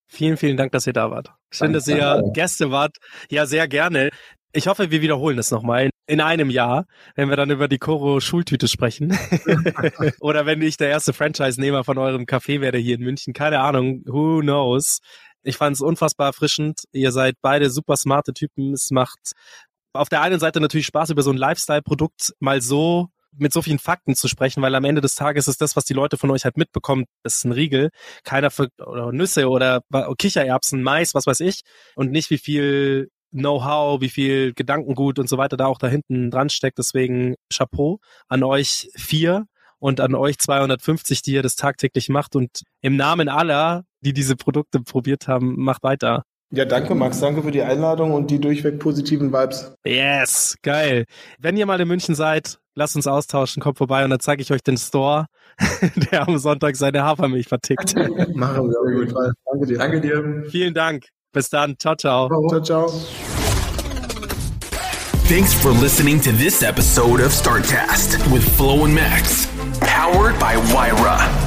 Vielen, vielen Dank, dass ihr da wart. Schön, dass ihr Gäste wart. Ja, sehr gerne. Ich hoffe, wir wiederholen das nochmal in einem Jahr, wenn wir dann über die KoRo-Schultüte sprechen. Oder wenn ich der erste Franchise-Nehmer von eurem Café werde hier in München. Keine Ahnung, who knows. Ich fand es unfassbar erfrischend. Ihr seid beide super smarte Typen. Es macht auf der einen Seite natürlich Spaß, über so ein Lifestyle-Produkt mal so mit so vielen Fakten zu sprechen, weil am Ende des Tages ist das, was die Leute von euch halt mitbekommen, das ist ein Riegel, keiner für, oder Nüsse oder Kichererbsen, Mais, was weiß ich, und nicht wie viel Know-how, wie viel Gedankengut und so weiter da auch da hinten dran steckt. Deswegen Chapeau an euch vier und an euch zweihundertfünfzig, die ihr das tagtäglich macht. Und im Namen aller, die diese Produkte probiert haben, macht weiter. Ja, danke Max, danke für die Einladung und die durchweg positiven Vibes. Yes, geil. Wenn ihr mal in München seid, lasst uns austauschen, kommt vorbei und dann zeige ich euch den Store, der am Sonntag seine Hafermilch vertickt. Machen wir auf jeden Fall. Danke dir. Danke dir. Vielen Dank. Bis dann. Ciao, ciao. Ciao, ciao. Thanks for listening to this episode of Startcast with Flo and Max, powered by Wyra.